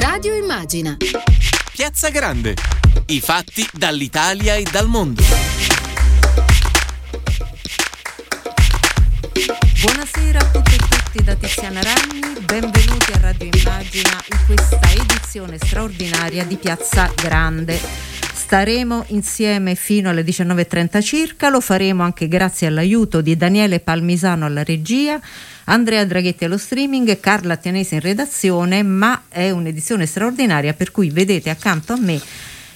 Radio Immagina. Piazza Grande. I fatti dall'Italia e dal mondo. Buonasera a tutte e tutti da Tiziana Ranni, benvenuti a Radio Immagina in questa edizione straordinaria di Piazza Grande. Staremo insieme fino alle 19.30 circa, lo faremo anche grazie all'aiuto di Daniele Palmisano alla regia, Andrea Draghetti allo streaming, Carla Tanese in redazione, ma è un'edizione straordinaria per cui vedete accanto a me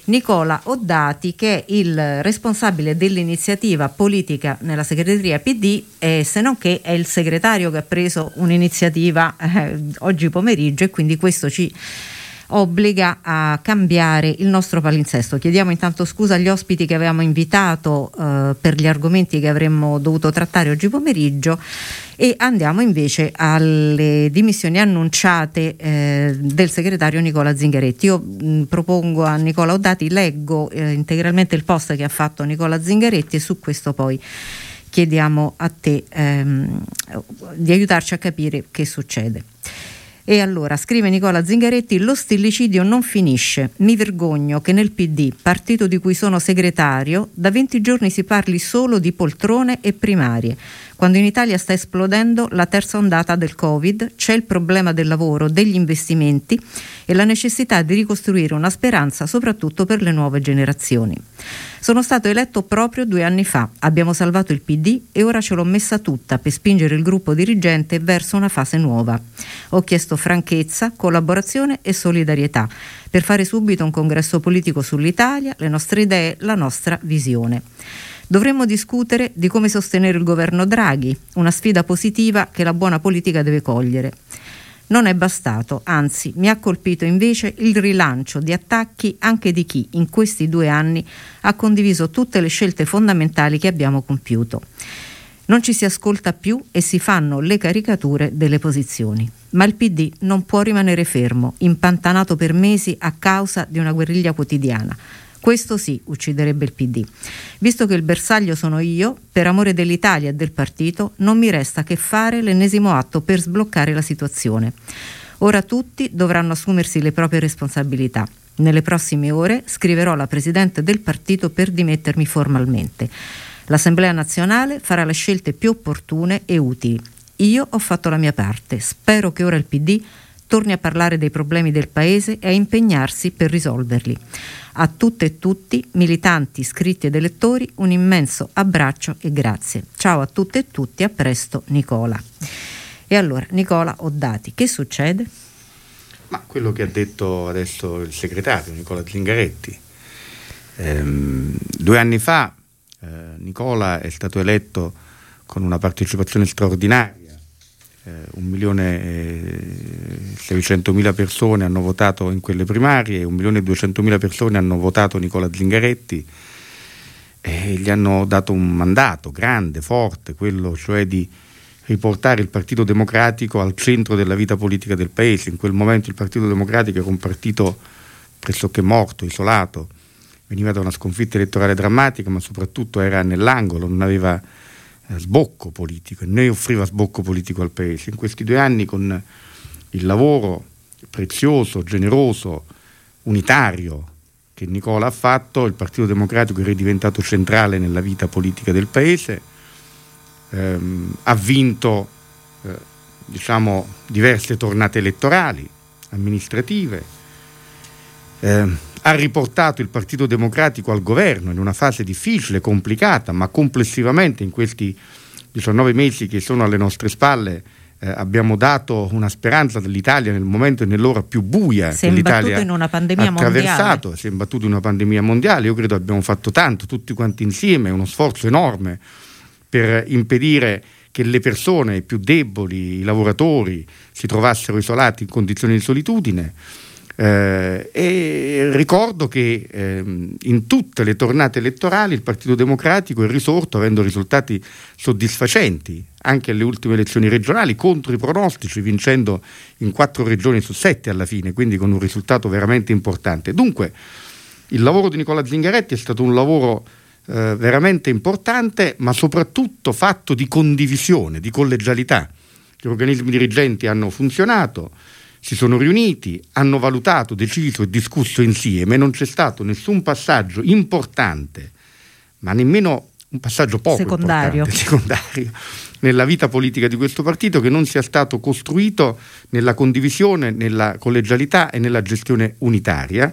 Nicola Oddati, che è il responsabile dell'iniziativa politica nella segreteria Pd, se non che è il segretario che ha preso un'iniziativa oggi pomeriggio, e quindi questo ci obbliga a cambiare il nostro palinsesto. Chiediamo intanto scusa agli ospiti che avevamo invitato per gli argomenti che avremmo dovuto trattare oggi pomeriggio, e andiamo invece alle dimissioni annunciate del segretario Nicola Zingaretti. Io propongo a Nicola Oddati, leggo integralmente il post che ha fatto Nicola Zingaretti e su questo poi chiediamo a te di aiutarci a capire che succede. E allora, scrive Nicola Zingaretti, lo stillicidio non finisce. Mi vergogno che nel PD, partito di cui sono segretario, da 20 giorni si parli solo di poltrone e primarie. Quando in Italia sta esplodendo la terza ondata del Covid, c'è il problema del lavoro, degli investimenti e la necessità di ricostruire una speranza soprattutto per le nuove generazioni. Sono stato eletto proprio 2 anni fa, abbiamo salvato il PD e ora ce l'ho messa tutta per spingere il gruppo dirigente verso una fase nuova. Ho chiesto franchezza, collaborazione e solidarietà per fare subito un congresso politico sull'Italia, le nostre idee, la nostra visione. Dovremmo discutere di come sostenere il governo Draghi, una sfida positiva che la buona politica deve cogliere. Non è bastato, anzi, mi ha colpito invece il rilancio di attacchi anche di chi in questi 2 anni ha condiviso tutte le scelte fondamentali che abbiamo compiuto. Non ci si ascolta più e si fanno le caricature delle posizioni. Ma il PD non può rimanere fermo, impantanato per mesi a causa di una guerriglia quotidiana. Questo sì ucciderebbe il PD. Visto che il bersaglio sono io, per amore dell'Italia e del partito, non mi resta che fare l'ennesimo atto per sbloccare la situazione. Ora tutti dovranno assumersi le proprie responsabilità. Nelle prossime ore scriverò alla Presidente del partito per dimettermi formalmente. L'Assemblea nazionale farà le scelte più opportune e utili. Io ho fatto la mia parte. Spero che ora il PD torni a parlare dei problemi del Paese e a impegnarsi per risolverli. A tutte e tutti, militanti, iscritti ed elettori, un immenso abbraccio e grazie. Ciao a tutte e tutti, a presto Nicola. E allora, Nicola Oddati, che succede? Ma quello che ha detto adesso il segretario Nicola Zingaretti. 2 anni fa Nicola è stato eletto con una partecipazione straordinaria. 1.600.000 persone hanno votato in quelle primarie, 1.200.000 persone hanno votato Nicola Zingaretti e gli hanno dato un mandato grande, forte, quello cioè di riportare il Partito Democratico al centro della vita politica del Paese. In quel momento il Partito Democratico era un partito pressoché morto, isolato, veniva da una sconfitta elettorale drammatica, ma soprattutto era nell'angolo, non aveva sbocco politico, e noi offriva sbocco politico al Paese. In questi 2 anni, con il lavoro prezioso, generoso, unitario che Nicola ha fatto, il Partito Democratico è diventato centrale nella vita politica del Paese, ha vinto diverse tornate elettorali, amministrative, ha riportato il Partito Democratico al governo in una fase difficile, complicata, ma complessivamente in questi 19 mesi che sono alle nostre spalle abbiamo dato una speranza all'Italia nel momento e nell'ora più buia che l'Italia ha attraversato. Si è imbattuto in una pandemia mondiale. Io credo abbiamo fatto tanto, tutti quanti insieme, uno sforzo enorme per impedire che le persone più deboli, i lavoratori, si trovassero isolati in condizioni di solitudine. E ricordo che in tutte le tornate elettorali il Partito Democratico è risorto avendo risultati soddisfacenti anche alle ultime elezioni regionali, contro i pronostici, vincendo in 4 regioni su 7 alla fine, quindi con un risultato veramente importante. Dunque il lavoro di Nicola Zingaretti è stato un lavoro veramente importante, ma soprattutto fatto di condivisione, di collegialità. Gli organismi dirigenti hanno funzionato, si sono riuniti, hanno valutato, deciso e discusso insieme, non c'è stato nessun passaggio importante, ma nemmeno un passaggio poco secondario nella vita politica di questo partito che non sia stato costruito nella condivisione, nella collegialità e nella gestione unitaria.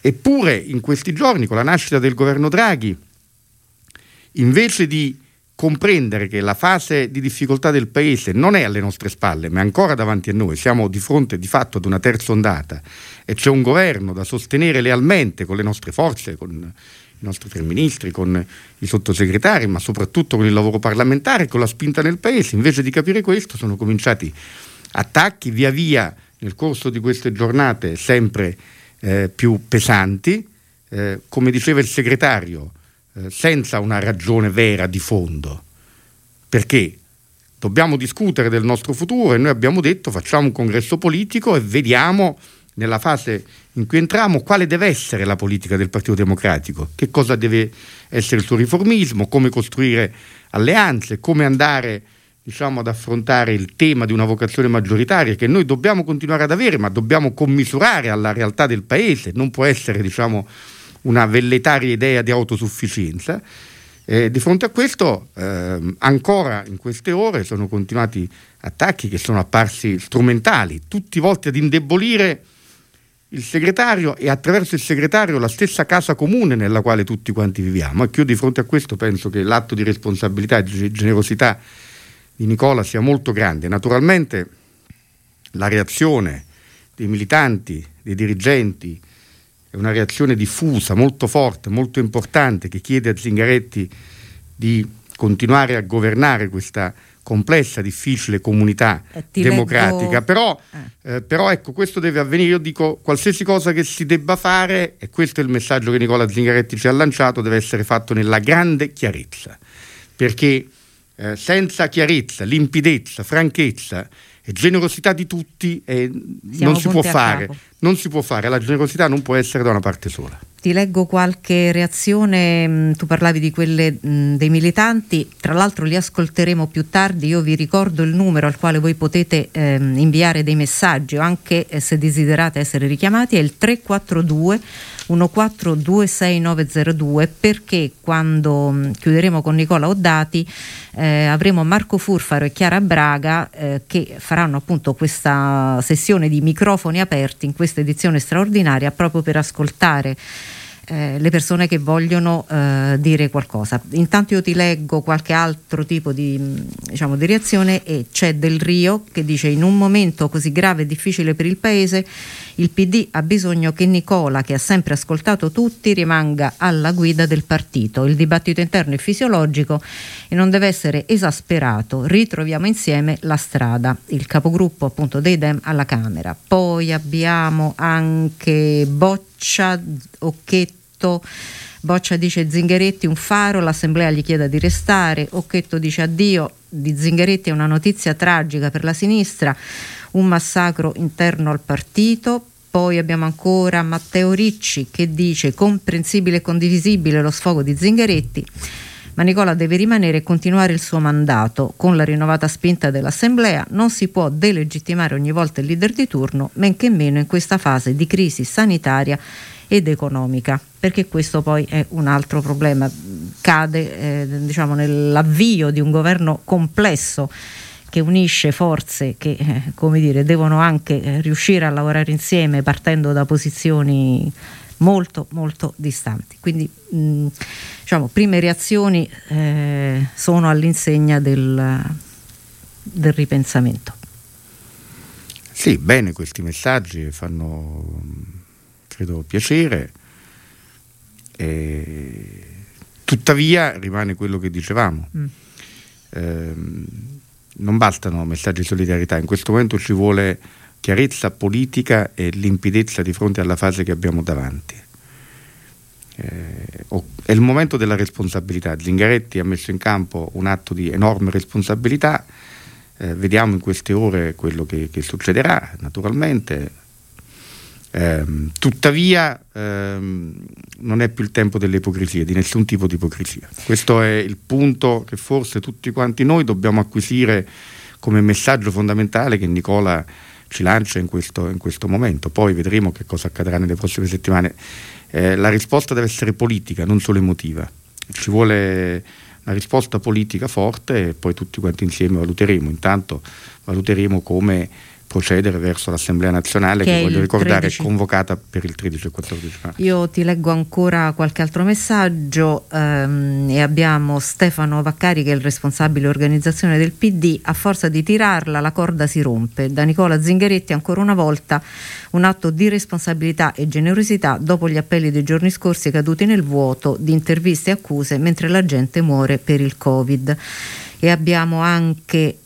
Eppure in questi giorni, con la nascita del governo Draghi, invece di comprendere che la fase di difficoltà del Paese non è alle nostre spalle, ma è ancora davanti a noi, siamo di fronte di fatto ad una terza ondata e c'è un governo da sostenere lealmente con le nostre forze, con i nostri tre ministri, con i sottosegretari, ma soprattutto con il lavoro parlamentare e con la spinta nel Paese. Invece di capire questo, sono cominciati attacchi via via nel corso di queste giornate sempre più pesanti, come diceva il segretario, senza una ragione vera di fondo, perché dobbiamo discutere del nostro futuro e noi abbiamo detto facciamo un congresso politico e vediamo nella fase in cui entriamo quale deve essere la politica del Partito Democratico, che cosa deve essere il suo riformismo, come costruire alleanze, come andare ad affrontare il tema di una vocazione maggioritaria che noi dobbiamo continuare ad avere, ma dobbiamo commisurare alla realtà del Paese. Non può essere una velletaria idea di autosufficienza. Di fronte a questo ancora in queste ore sono continuati attacchi che sono apparsi strumentali, tutti volti ad indebolire il segretario e attraverso il segretario la stessa casa comune nella quale tutti quanti viviamo. E che io di fronte a questo penso che l'atto di responsabilità e di generosità di Nicola sia molto grande. Naturalmente la reazione dei militanti, dei dirigenti, è una reazione diffusa, molto forte, molto importante, che chiede a Zingaretti di continuare a governare questa complessa, difficile comunità democratica. Però ecco, questo deve avvenire. Io dico, qualsiasi cosa che si debba fare, e questo è il messaggio che Nicola Zingaretti ci ha lanciato, deve essere fatto nella grande chiarezza, perché senza chiarezza, limpidezza, franchezza e generosità di tutti non si può fare. Non si può fare, la generosità non può essere da una parte sola. Ti leggo qualche reazione, tu parlavi di quelle dei militanti, tra l'altro li ascolteremo più tardi. Io vi ricordo il numero al quale voi potete inviare dei messaggi, anche se desiderate essere richiamati, è il 342 1426902, perché quando chiuderemo con Nicola Oddati avremo Marco Furfaro e Chiara Braga che faranno appunto questa sessione di microfoni aperti in questa edizione straordinaria, proprio per ascoltare le persone che vogliono dire qualcosa. Intanto io ti leggo qualche altro tipo di reazione, e c'è Del Rio che dice: in un momento così grave e difficile per il Paese, il PD ha bisogno che Nicola, che ha sempre ascoltato tutti, rimanga alla guida del partito. Il dibattito interno è fisiologico e non deve essere esasperato. Ritroviamo insieme la strada. Il capogruppo appunto dei Dem alla Camera. Poi abbiamo anche Boccia, Occhetto. Boccia dice: Zingaretti un faro, l'assemblea gli chiede di restare. Occhetto dice: addio di Zingaretti è una notizia tragica per la sinistra, un massacro interno al partito. Poi abbiamo ancora Matteo Ricci che dice: comprensibile e condivisibile lo sfogo di Zingaretti, ma Nicola deve rimanere e continuare il suo mandato con la rinnovata spinta dell'assemblea. Non si può delegittimare ogni volta il leader di turno, men che meno in questa fase di crisi sanitaria ed economica, perché questo poi è un altro problema. Cade nell'avvio di un governo complesso che unisce forze che devono anche riuscire a lavorare insieme partendo da posizioni molto molto distanti. Quindi prime reazioni sono all'insegna del ripensamento. Sì, bene, questi messaggi fanno credo piacere, tuttavia rimane quello che dicevamo. Non bastano messaggi di solidarietà, in questo momento ci vuole chiarezza politica e limpidezza di fronte alla fase che abbiamo davanti. È il momento della responsabilità. Zingaretti ha messo in campo un atto di enorme responsabilità, vediamo in queste ore quello che succederà naturalmente. Tuttavia non è più il tempo delle ipocrisie, di nessun tipo di ipocrisia. Questo è il punto che forse tutti quanti noi dobbiamo acquisire come messaggio fondamentale che Nicola ci lancia in questo momento. Poi vedremo che cosa accadrà nelle prossime settimane. La risposta deve essere politica, non solo emotiva. Ci vuole una risposta politica forte e poi tutti quanti insieme valuteremo. Intanto valuteremo come procedere verso l'Assemblea Nazionale, che voglio ricordare è convocata per il 13 e 14 marzo. Io ti leggo ancora qualche altro messaggio e abbiamo Stefano Vaccari, che è il responsabile organizzazione del PD: a forza di tirarla la corda si rompe. Da Nicola Zingaretti ancora una volta un atto di responsabilità e generosità dopo gli appelli dei giorni scorsi caduti nel vuoto di interviste e accuse mentre la gente muore per il Covid. E abbiamo anche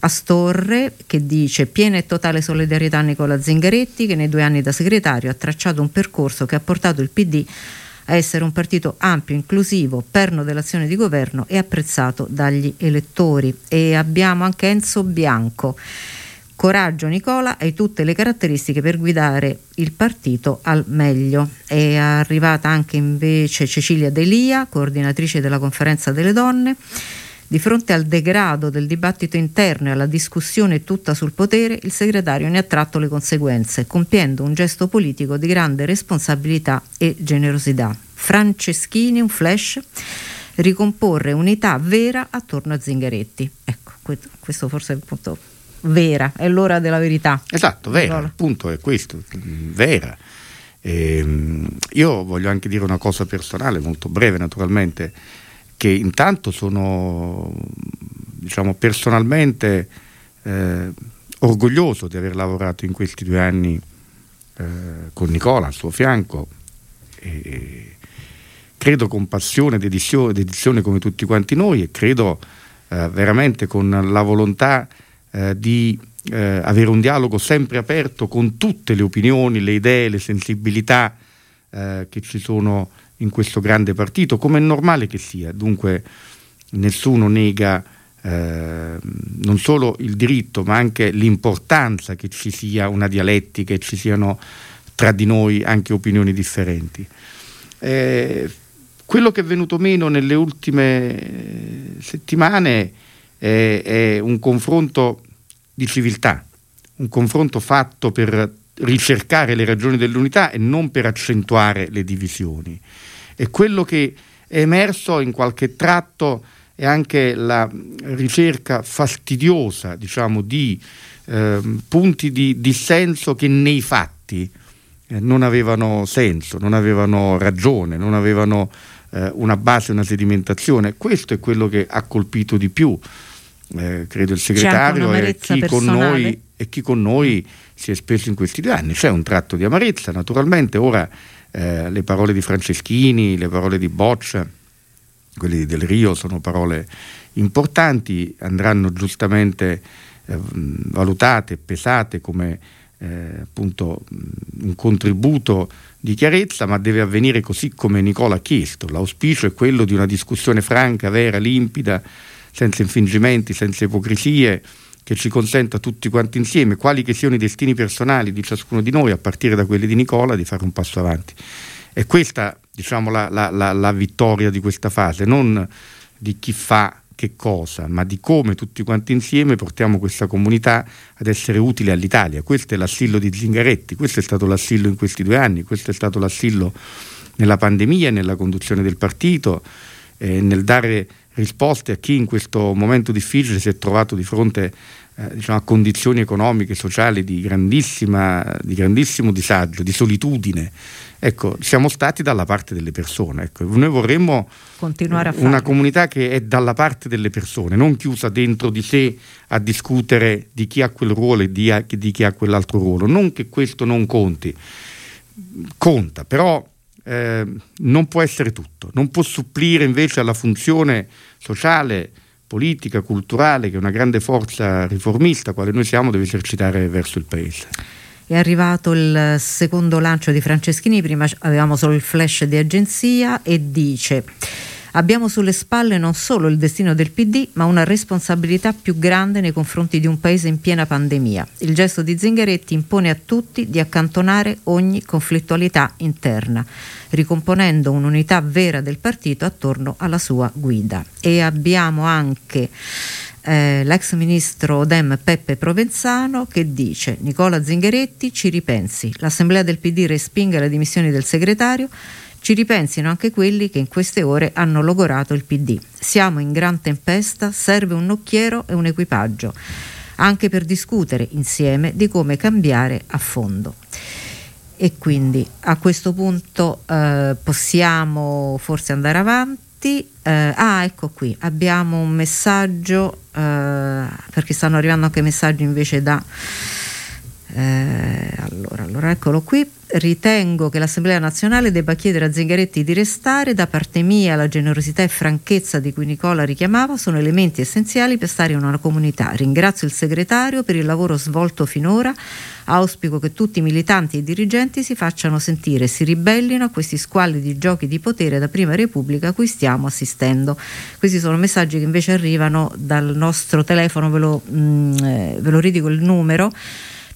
Astorre che dice: piena e totale solidarietà a Nicola Zingaretti, che nei 2 anni da segretario ha tracciato un percorso che ha portato il PD a essere un partito ampio, inclusivo, perno dell'azione di governo e apprezzato dagli elettori. E abbiamo anche Enzo Bianco: coraggio Nicola, hai tutte le caratteristiche per guidare il partito al meglio. È arrivata anche invece Cecilia Delia, coordinatrice della Conferenza delle Donne: di fronte al degrado del dibattito interno e alla discussione tutta sul potere, il segretario ne ha tratto le conseguenze, compiendo un gesto politico di grande responsabilità e generosità. Franceschini, un flash: ricomporre unità vera attorno a Zingaretti. Ecco, questo forse è il punto. Vera, è l'ora della verità. Esatto, vera, il punto è questo, vera. Io voglio anche dire una cosa personale, molto breve naturalmente, che intanto sono, diciamo, personalmente orgoglioso di aver lavorato in questi 2 anni con Nicola al suo fianco, e credo con passione ed dedizione come tutti quanti noi, e credo veramente con la volontà di avere un dialogo sempre aperto con tutte le opinioni, le idee, le sensibilità che ci sono in questo grande partito, come è normale che sia. Dunque nessuno nega non solo il diritto ma anche l'importanza che ci sia una dialettica e ci siano tra di noi anche opinioni differenti. Quello che è venuto meno nelle ultime settimane è un confronto di civiltà, un confronto fatto per ricercare le ragioni dell'unità e non per accentuare le divisioni. E quello che è emerso in qualche tratto è anche la ricerca fastidiosa, diciamo, di punti di dissenso che nei fatti non avevano senso, non avevano ragione, non avevano una base, una sedimentazione. Questo è quello che ha colpito di più, credo, il segretario e chi con noi si è speso in questi 2 anni. C'è un tratto di amarezza naturalmente. Ora le parole di Franceschini, le parole di Boccia, quelle di Del Rio sono parole importanti, andranno giustamente valutate, pesate come appunto un contributo di chiarezza, ma deve avvenire così come Nicola ha chiesto. L'auspicio è quello di una discussione franca, vera, limpida, senza infingimenti, senza ipocrisie, che ci consenta tutti quanti insieme, quali che siano i destini personali di ciascuno di noi, a partire da quelli di Nicola, di fare un passo avanti. E questa, diciamo, la vittoria di questa fase, non di chi fa che cosa, ma di come tutti quanti insieme portiamo questa comunità ad essere utile all'Italia. Questo è l'assillo di Zingaretti, questo è stato l'assillo in questi 2 anni, questo è stato l'assillo nella pandemia, nella conduzione del partito, nel dare risposte a chi in questo momento difficile si è trovato di fronte diciamo, a condizioni economiche e sociali di grandissimo disagio, di solitudine. Ecco, siamo stati dalla parte delle persone. Ecco, noi vorremmo continuare a fare una comunità che è dalla parte delle persone, non chiusa dentro di sé a discutere di chi ha quel ruolo e di chi ha quell'altro ruolo. Non che questo non conti, conta, però non può essere tutto, non può supplire invece alla funzione sociale, politica, culturale che una grande forza riformista quale noi siamo deve esercitare verso il paese. È arrivato il secondo lancio di Franceschini, prima avevamo solo il flash di agenzia, e dice: Abbiamo sulle spalle non solo il destino del PD, ma una responsabilità più grande nei confronti di un paese in piena pandemia. Il gesto di Zingaretti impone a tutti di accantonare ogni conflittualità interna, ricomponendo un'unità vera del partito attorno alla sua guida. E abbiamo anche l'ex ministro Dem Peppe Provenzano che dice: Nicola Zingaretti ci ripensi, l'assemblea del PD respinga le dimissioni del segretario, ci ripensino anche quelli che in queste ore hanno logorato il PD. Siamo in gran tempesta, serve un nocchiero e un equipaggio, anche per discutere insieme di come cambiare a fondo. E quindi a questo punto possiamo forse andare avanti. Ecco qui, abbiamo un messaggio, perché stanno arrivando anche messaggi invece da... Allora, eccolo qui. Ritengo che l'Assemblea nazionale debba chiedere a Zingaretti di restare. Da parte mia, la generosità e franchezza di cui Nicola richiamava sono elementi essenziali per stare in una comunità. Ringrazio il segretario per il lavoro svolto finora. Auspico che tutti i militanti e i dirigenti si facciano sentire e si ribellino a questi squali di giochi di potere da Prima Repubblica a cui stiamo assistendo. Questi sono messaggi che invece arrivano dal nostro telefono, ve lo ridico il numero: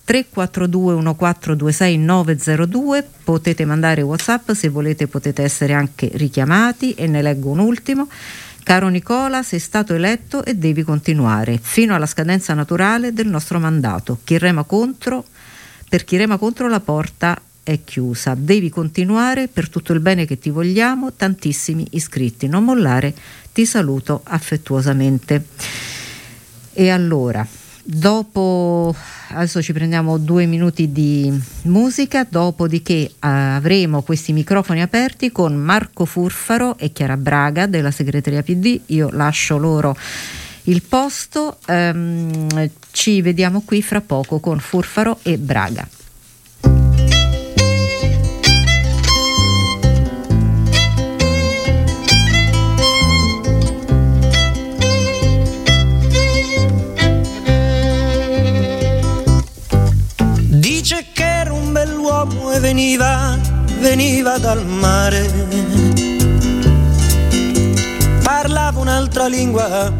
342 1426902. Potete mandare WhatsApp, se volete potete essere anche richiamati. E ne leggo un ultimo. Caro Nicola, sei stato eletto e devi continuare fino alla scadenza naturale del nostro mandato. Per chi rema contro la porta è chiusa. Devi continuare per tutto il bene che ti vogliamo. Tantissimi iscritti, non mollare. Ti saluto affettuosamente. E allora... adesso ci prendiamo 2 minuti di musica, dopodiché avremo questi microfoni aperti con Marco Furfaro e Chiara Braga della segreteria PD. Io lascio loro il posto, ci vediamo qui fra poco con Furfaro e Braga. E veniva dal mare, parlava un'altra lingua,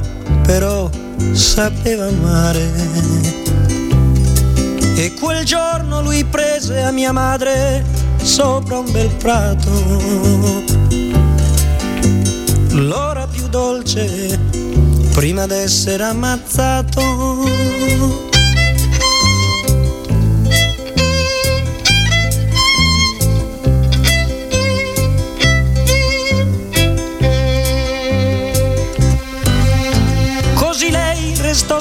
però sapeva amare. E quel giorno lui prese a mia madre sopra un bel prato, l'ora più dolce prima d'essere ammazzato. Sto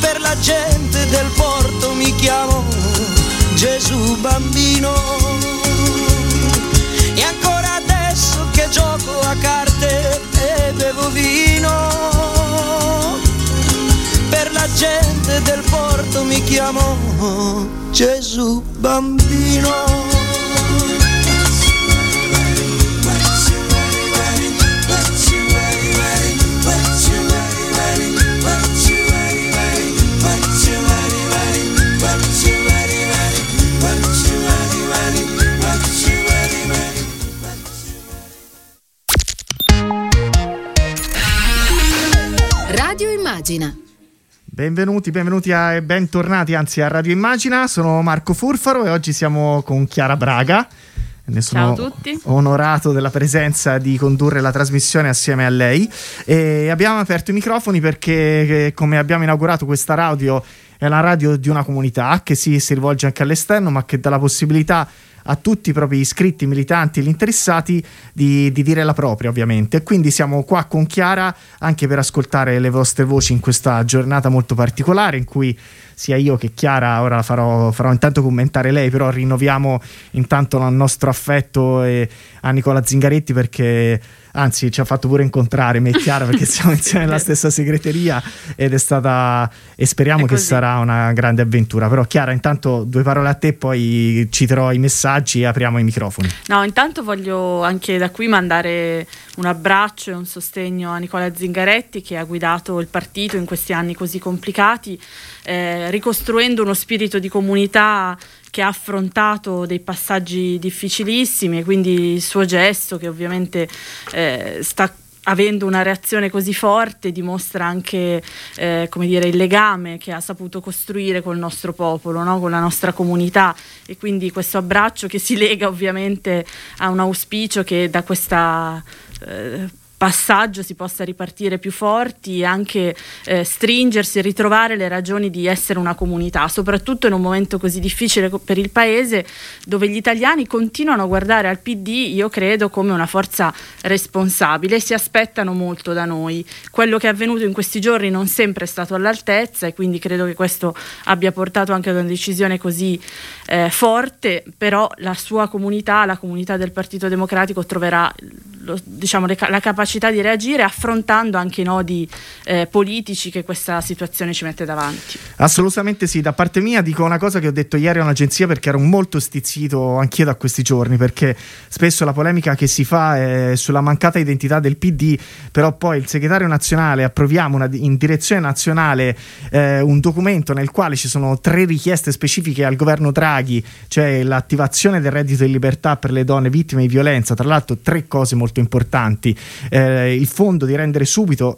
per la gente del porto mi chiamò Gesù bambino. E ancora adesso che gioco a carte e bevo vino, per la gente del porto mi chiamò Gesù bambino. Radio Immagina. Benvenuti e bentornati, anzi, a Radio Immagina. Sono Marco Furfaro e oggi siamo con Chiara Braga. Ne sono Ciao a tutti. Onorato della presenza di condurre la trasmissione assieme a lei. E abbiamo aperto i microfoni perché, come abbiamo inaugurato questa radio, è una radio di una comunità che si rivolge anche all'esterno, ma che dà la possibilità a tutti i propri iscritti, militanti, gli interessati di dire la propria, ovviamente. Quindi siamo qua con Chiara anche per ascoltare le vostre voci in questa giornata molto particolare in cui sia io che Chiara, ora farò intanto commentare lei, però rinnoviamo intanto il nostro affetto a Nicola Zingaretti, perché anzi ci ha fatto pure incontrare me e Chiara perché siamo insieme nella stessa segreteria ed è stata, e speriamo che sarà una grande avventura. Però Chiara, intanto due parole a te, poi citerò i messaggi e apriamo i microfoni. No, intanto voglio anche da qui mandare un abbraccio e un sostegno a Nicola Zingaretti, che ha guidato il partito in questi anni così complicati, ricostruendo uno spirito di comunità che ha affrontato dei passaggi difficilissimi, e quindi il suo gesto, che ovviamente sta avendo una reazione così forte, dimostra anche il legame che ha saputo costruire col nostro popolo, no? Con la nostra comunità. E quindi questo abbraccio, che si lega ovviamente a un auspicio che da questa passaggio si possa ripartire più forti e anche stringersi e ritrovare le ragioni di essere una comunità, soprattutto in un momento così difficile per il paese, dove gli italiani continuano a guardare al PD, io credo, come una forza responsabile, e si aspettano molto da noi. Quello che è avvenuto in questi giorni non sempre è stato all'altezza, e quindi credo che questo abbia portato anche ad una decisione così forte, però la sua comunità, la comunità del Partito Democratico, troverà la capacità di reagire, affrontando anche i nodi politici che questa situazione ci mette davanti. Assolutamente sì. Da parte mia dico una cosa che ho detto ieri a un'agenzia, perché ero molto stizzito anch'io da questi giorni, perché spesso la polemica che si fa è sulla mancata identità del PD, però poi il segretario nazionale, approviamo in direzione nazionale un documento nel quale ci sono 3 richieste specifiche al governo Draghi, cioè l'attivazione del reddito di libertà per le donne vittime di violenza, tra l'altro 3 cose molto importanti, il fondo, di rendere subito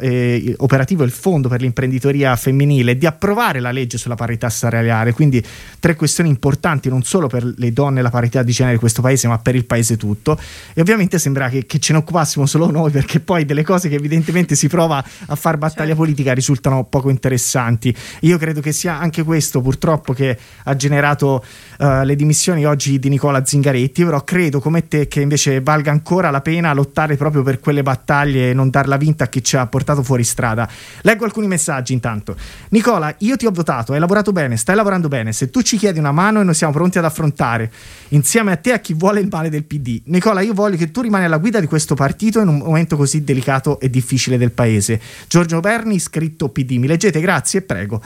operativo il fondo per l'imprenditoria femminile, di approvare la legge sulla parità salariale. Quindi 3 questioni importanti non solo per le donne e la parità di genere di questo paese, ma per il paese tutto. E ovviamente sembra che ce ne occupassimo solo noi, perché poi delle cose che evidentemente si prova a far battaglia politica risultano poco interessanti. Io credo che sia anche questo, purtroppo, che ha generato le dimissioni oggi di Nicola Zingaretti, però credo come te che invece valga ancora la pena lottare proprio per quelle battaglie e non darla vinta a chi ci ha portato fuori strada. Leggo alcuni messaggi intanto. Nicola, io ti ho votato, hai lavorato bene, stai lavorando bene, se tu ci chiedi una mano e noi siamo pronti ad affrontare insieme a te a chi vuole il male del PD. Nicola, io voglio che tu rimani alla guida di questo partito in un momento così delicato e difficile del paese. Giorgio Berni, iscritto PD. Mi leggete? Grazie e prego.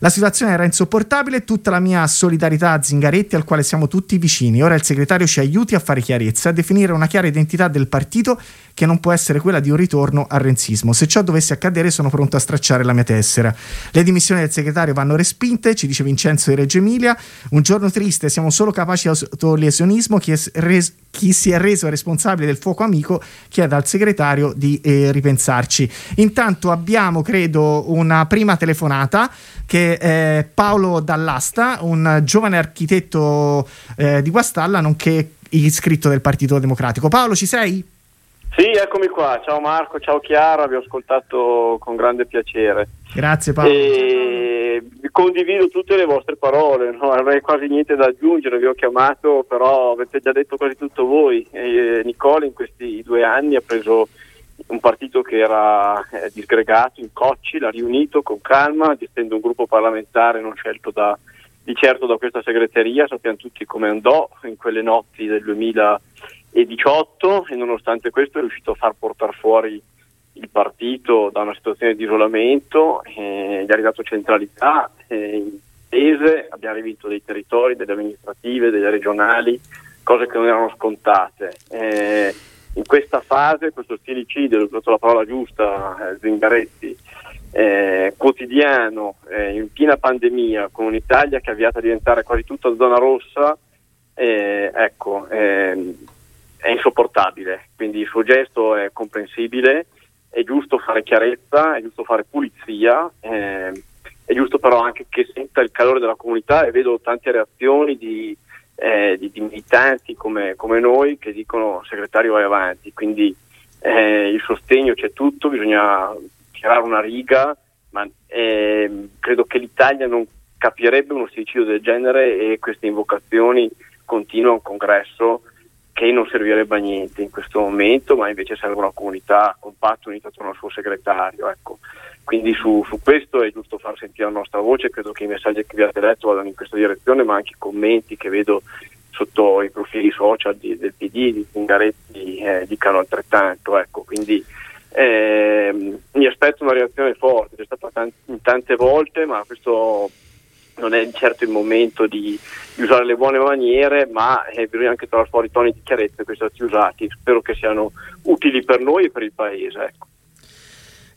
La situazione era insopportabile, tutta la mia solidarietà a Zingaretti, al quale siamo tutti vicini. Ora il segretario ci aiuti a fare chiarezza, a definire una chiara identità del partito, che non può essere quella di un ritorno al renzismo. Se ciò dovesse accadere sono pronto a stracciare la mia tessera. Le dimissioni del segretario vanno respinte, ci dice Vincenzo di Reggio Emilia. Un giorno triste, siamo solo capaci di autolesionismo, chi si è reso responsabile del fuoco amico chiede al segretario di ripensarci. Intanto abbiamo, credo, una prima telefonata, che è Paolo Dall'Asta, un giovane architetto di Guastalla, nonché iscritto del Partito Democratico. Paolo, ci sei? Sì, eccomi qua. Ciao Marco, ciao Chiara, vi ho ascoltato con grande piacere. Grazie Paolo. E condivido tutte le vostre parole, non avrei quasi niente da aggiungere, vi ho chiamato però avete già detto quasi tutto voi. Nicola in questi 2 anni ha preso un partito che era disgregato in cocci, l'ha riunito con calma, gestendo un gruppo parlamentare non scelto di certo da questa segreteria. Sappiamo tutti come andò in quelle notti del 2018 e nonostante questo è riuscito a far portare fuori il partito da una situazione di isolamento, gli ha ridato centralità, intese, abbiamo rivinto dei territori, delle amministrative, delle regionali, cose che non erano scontate. In questa fase, questo stilicidio, ho usato la parola giusta, Zingaretti, quotidiano, in piena pandemia, con un'Italia che è avviata a diventare quasi tutta zona rossa, è insopportabile, quindi il suo gesto è comprensibile. È giusto fare chiarezza, è giusto fare pulizia, è giusto però anche che senta il calore della comunità, e vedo tante reazioni di militanti come noi che dicono segretario vai avanti, quindi il sostegno c'è tutto, bisogna tirare una riga, ma credo che l'Italia non capirebbe uno suicidio del genere e queste invocazioni continua un congresso che non servirebbe a niente in questo momento, ma invece serve una comunità compatta unita attorno al suo segretario, ecco. Quindi su questo è giusto far sentire la nostra voce, credo che i messaggi che vi avete letto vadano in questa direzione, ma anche i commenti che vedo sotto i profili social del PD, di Zingaretti, dicano altrettanto, ecco. Quindi mi aspetto una reazione forte, c'è stata tante volte, ma questo non è certo il momento di usare le buone maniere, ma bisogna anche trovare fuori toni di chiarezza che sono stati usati. Spero che siano utili per noi e per il paese. Ecco.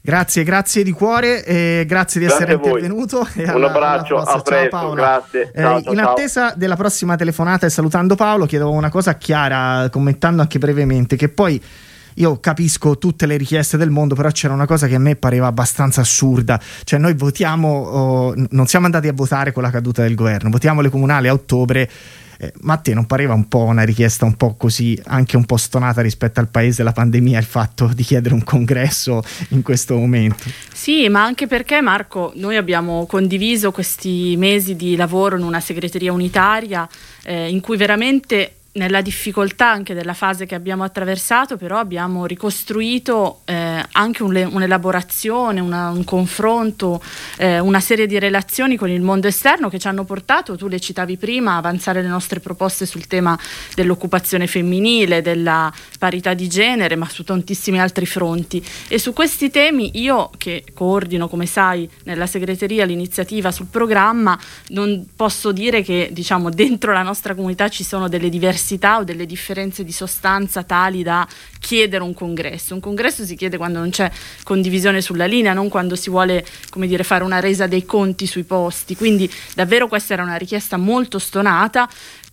Grazie di cuore, grazie di essere intervenuto. Un abbraccio, a presto, grazie. In attesa della prossima telefonata e salutando Paolo, chiedo una cosa a Chiara, commentando anche brevemente, che poi io capisco tutte le richieste del mondo, però c'era una cosa che a me pareva abbastanza assurda, cioè noi votiamo, non siamo andati a votare con la caduta del governo, votiamo le comunali a ottobre, ma a te non pareva un po' una richiesta un po' così, anche un po' stonata rispetto al paese, la pandemia, il fatto di chiedere un congresso in questo momento? Sì, ma anche perché, Marco, noi abbiamo condiviso questi mesi di lavoro in una segreteria unitaria, in cui veramente nella difficoltà anche della fase che abbiamo attraversato, però abbiamo ricostruito anche un'elaborazione, un confronto, una serie di relazioni con il mondo esterno che ci hanno portato, tu le citavi prima, a avanzare le nostre proposte sul tema dell'occupazione femminile, della parità di genere, ma su tantissimi altri fronti. E su questi temi io, che coordino, come sai, nella segreteria l'iniziativa sul programma, non posso dire che, diciamo, dentro la nostra comunità ci sono delle diversità o delle differenze di sostanza tali da chiedere un congresso. Un congresso si chiede quando non c'è condivisione sulla linea, non quando si vuole, come dire, fare una resa dei conti sui posti. Quindi davvero questa era una richiesta molto stonata.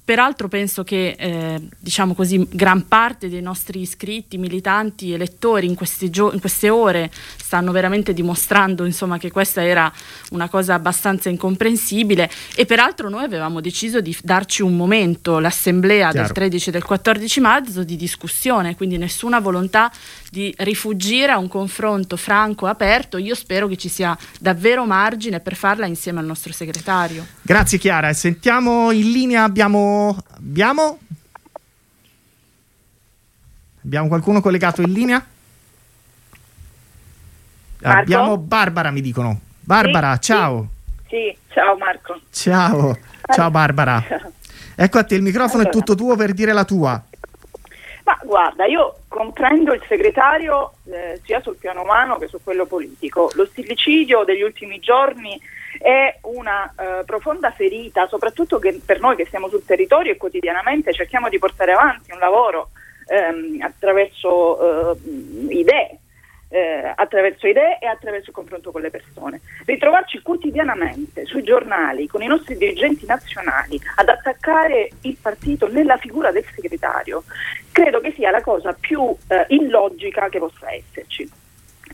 Peraltro penso che, diciamo così, gran parte dei nostri iscritti, militanti, elettori in queste ore stanno veramente dimostrando, insomma, che questa era una cosa abbastanza incomprensibile. E peraltro noi avevamo deciso di darci un momento, l'assemblea del 13 e del 14 marzo, di discussione, quindi nessuna volontà di rifuggire a un confronto franco e aperto. Io spero che ci sia davvero margine per farla insieme al nostro segretario. Grazie Chiara, e sentiamo in linea, abbiamo qualcuno collegato in linea? Marco? Abbiamo Barbara, mi dicono. Barbara, sì, ciao. Sì, ciao Marco. Ciao Barbara. Ciao. Ecco a te, il microfono è tutto tuo per dire la tua. Ma guarda, io comprendo il segretario sia sul piano umano che su quello politico. Lo stillicidio degli ultimi giorni è una profonda ferita, soprattutto che per noi che siamo sul territorio e quotidianamente cerchiamo di portare avanti un lavoro attraverso idee, e attraverso il confronto con le persone. Ritrovarci quotidianamente sui giornali con i nostri dirigenti nazionali ad attaccare il partito nella figura del segretario credo che sia la cosa più illogica che possa esserci,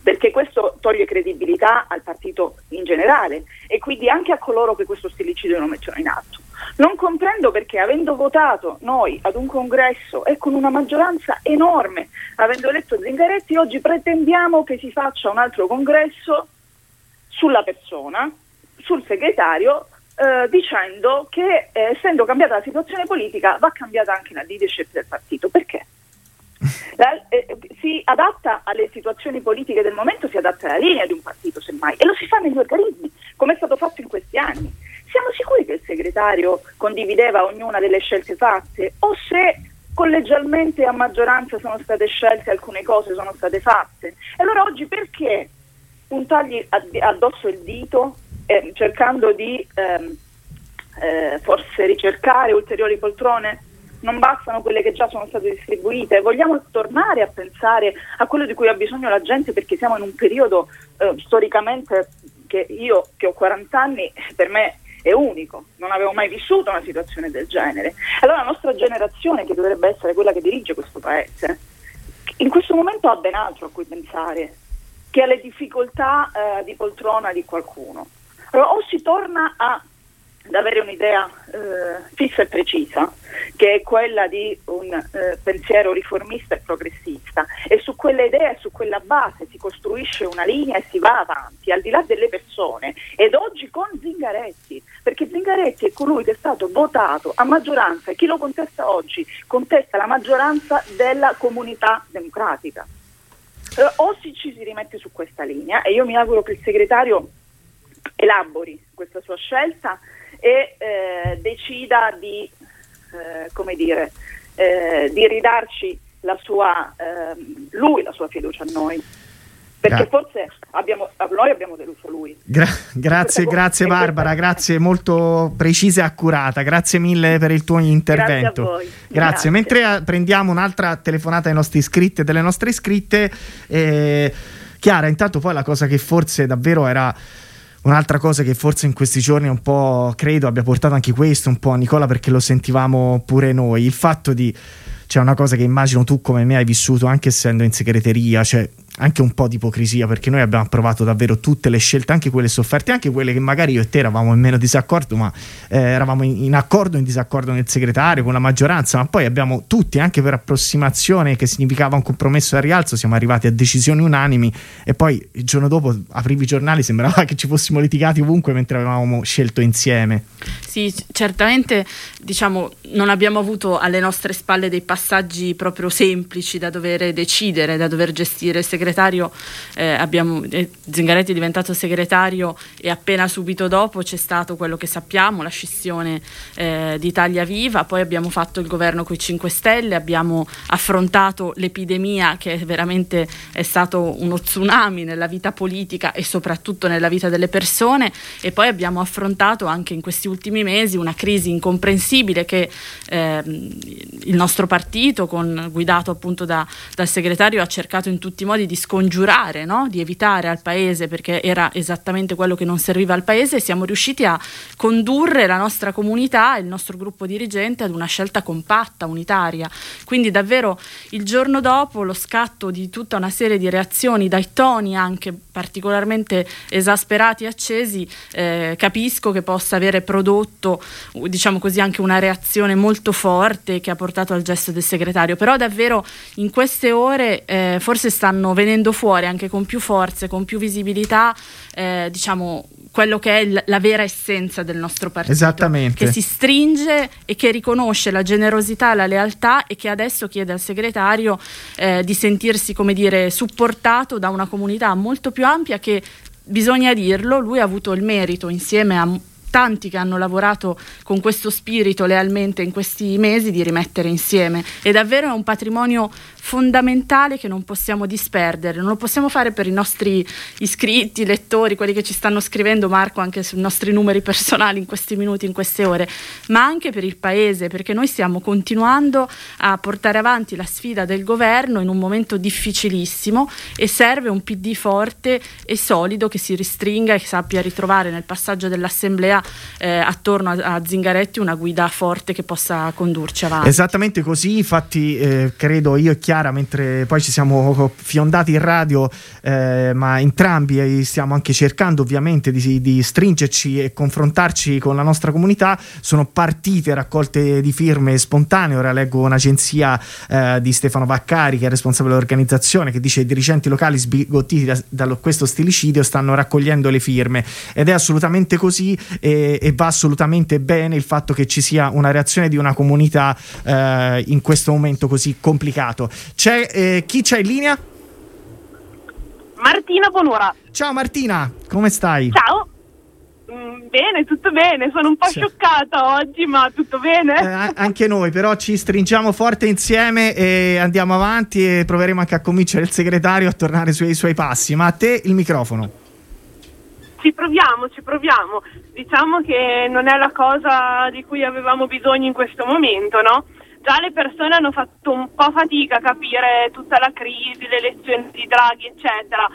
perché questo toglie credibilità al partito in generale e quindi anche a coloro che questo stilicidio lo mettono in atto. Non comprendo perché, avendo votato noi ad un congresso e con una maggioranza enorme, avendo eletto Zingaretti, oggi pretendiamo che si faccia un altro congresso sulla persona, sul segretario dicendo che essendo cambiata la situazione politica va cambiata anche la leadership del partito, perché si adatta alle situazioni politiche del momento, si adatta alla linea di un partito semmai, e lo si fa negli organismi come è stato fatto in questi anni. Siamo sicuri che il segretario condivideva ognuna delle scelte fatte, o se collegialmente a maggioranza sono state scelte alcune cose, sono state fatte? E allora oggi perché puntargli addosso il dito, cercando di forse ricercare ulteriori poltrone? Non bastano quelle che già sono state distribuite? Vogliamo tornare a pensare a quello di cui ha bisogno la gente, perché siamo in un periodo storicamente, che io che ho 40 anni, per me è unico, non avevo mai vissuto una situazione del genere. Allora la nostra generazione, che dovrebbe essere quella che dirige questo paese, in questo momento ha ben altro a cui pensare che alle difficoltà di poltrona di qualcuno. Allora, o si torna ad avere un'idea fissa e precisa, che è quella di un pensiero riformista e progressista, e su quella idea e su quella base si costruisce una linea e si va avanti, al di là delle persone. Ed oggi con Zingaretti, perché Zingaretti è colui che è stato votato a maggioranza, e chi lo contesta oggi contesta la maggioranza della comunità democratica. O ci si rimette su questa linea, e io mi auguro che il segretario elabori questa sua scelta e decida di di ridarci la sua fiducia a noi, perché forse noi abbiamo deluso lui. Grazie Barbara, grazie, molto precisa e accurata, grazie mille per il tuo intervento. Grazie a voi. Grazie. Mentre prendiamo un'altra telefonata dei nostri iscritti e delle nostre iscritte, Chiara, intanto poi la cosa che forse davvero era un'altra cosa che forse in questi giorni un po' credo abbia portato anche questo un po' a Nicola, perché lo sentivamo pure noi, il fatto di, cioè, una cosa che immagino tu come me hai vissuto anche essendo in segreteria, cioè anche un po' di ipocrisia, perché noi abbiamo provato davvero tutte le scelte, anche quelle sofferte, anche quelle che magari io e te eravamo in meno disaccordo, ma eravamo in accordo, in disaccordo nel segretario, con la maggioranza, ma poi abbiamo tutti, anche per approssimazione che significava un compromesso al rialzo, siamo arrivati a decisioni unanimi, e poi il giorno dopo aprivi i giornali, sembrava che ci fossimo litigati ovunque mentre avevamo scelto insieme. Sì, certamente, diciamo, non abbiamo avuto alle nostre spalle dei passaggi proprio semplici da dover decidere, da dover gestire. Il segretario, Zingaretti è diventato segretario e appena subito dopo c'è stato quello che sappiamo, la scissione di Italia Viva, poi abbiamo fatto il governo coi 5 Stelle, abbiamo affrontato l'epidemia, che veramente è stato uno tsunami nella vita politica e soprattutto nella vita delle persone, e poi abbiamo affrontato anche in questi ultimi mesi una crisi incomprensibile che il nostro partito, guidato appunto dal segretario, ha cercato in tutti i modi di scongiurare, no? Di evitare al paese, perché era esattamente quello che non serviva al paese, e siamo riusciti a condurre la nostra comunità, il nostro gruppo dirigente, ad una scelta compatta, unitaria. Quindi davvero il giorno dopo lo scatto di tutta una serie di reazioni, dai toni anche particolarmente esasperati e accesi, capisco che possa avere prodotto, diciamo così, anche una reazione molto forte che ha portato al gesto del segretario, però davvero in queste ore forse stanno venendo fuori anche con più forze, con più visibilità, diciamo quello che è la vera essenza del nostro partito. Esattamente. Che si stringe e che riconosce la generosità, la lealtà, e che adesso chiede al segretario di sentirsi, come dire, supportato da una comunità molto più ampia che, bisogna dirlo, lui ha avuto il merito, insieme a tanti che hanno lavorato con questo spirito lealmente in questi mesi, di rimettere insieme. È davvero un patrimonio fondamentale che non possiamo disperdere, non lo possiamo fare per i nostri iscritti, lettori, quelli che ci stanno scrivendo, Marco, anche sui nostri numeri personali in questi minuti, in queste ore, ma anche per il paese, perché noi stiamo continuando a portare avanti la sfida del governo in un momento difficilissimo, e serve un PD forte e solido che si ristringa e che sappia ritrovare nel passaggio dell'Assemblea attorno a Zingaretti una guida forte che possa condurci avanti. Esattamente così, infatti credo io e Chiara, mentre poi ci siamo fiondati in radio, ma entrambi stiamo anche cercando ovviamente di stringerci e confrontarci con la nostra comunità, sono partite raccolte di firme spontanee. Ora leggo un'agenzia di Stefano Vaccari, che è responsabile dell'organizzazione, che dice: i dirigenti locali sbigottiti da questo stilicidio stanno raccogliendo le firme, ed è assolutamente così, e va assolutamente bene il fatto che ci sia una reazione di una comunità in questo momento così complicato. Chi c'è in linea? Martina Bonora. Ciao Martina, come stai? Ciao. Bene, tutto bene, sono un po' scioccata oggi, ma tutto bene. Anche noi, però ci stringiamo forte insieme e andiamo avanti, e proveremo anche a convincere il segretario a tornare sui suoi passi. Ma a te il microfono. Ci proviamo. Diciamo che non è la cosa di cui avevamo bisogno in questo momento, no? Già le persone hanno fatto un po' fatica a capire tutta la crisi, le elezioni di Draghi, eccetera.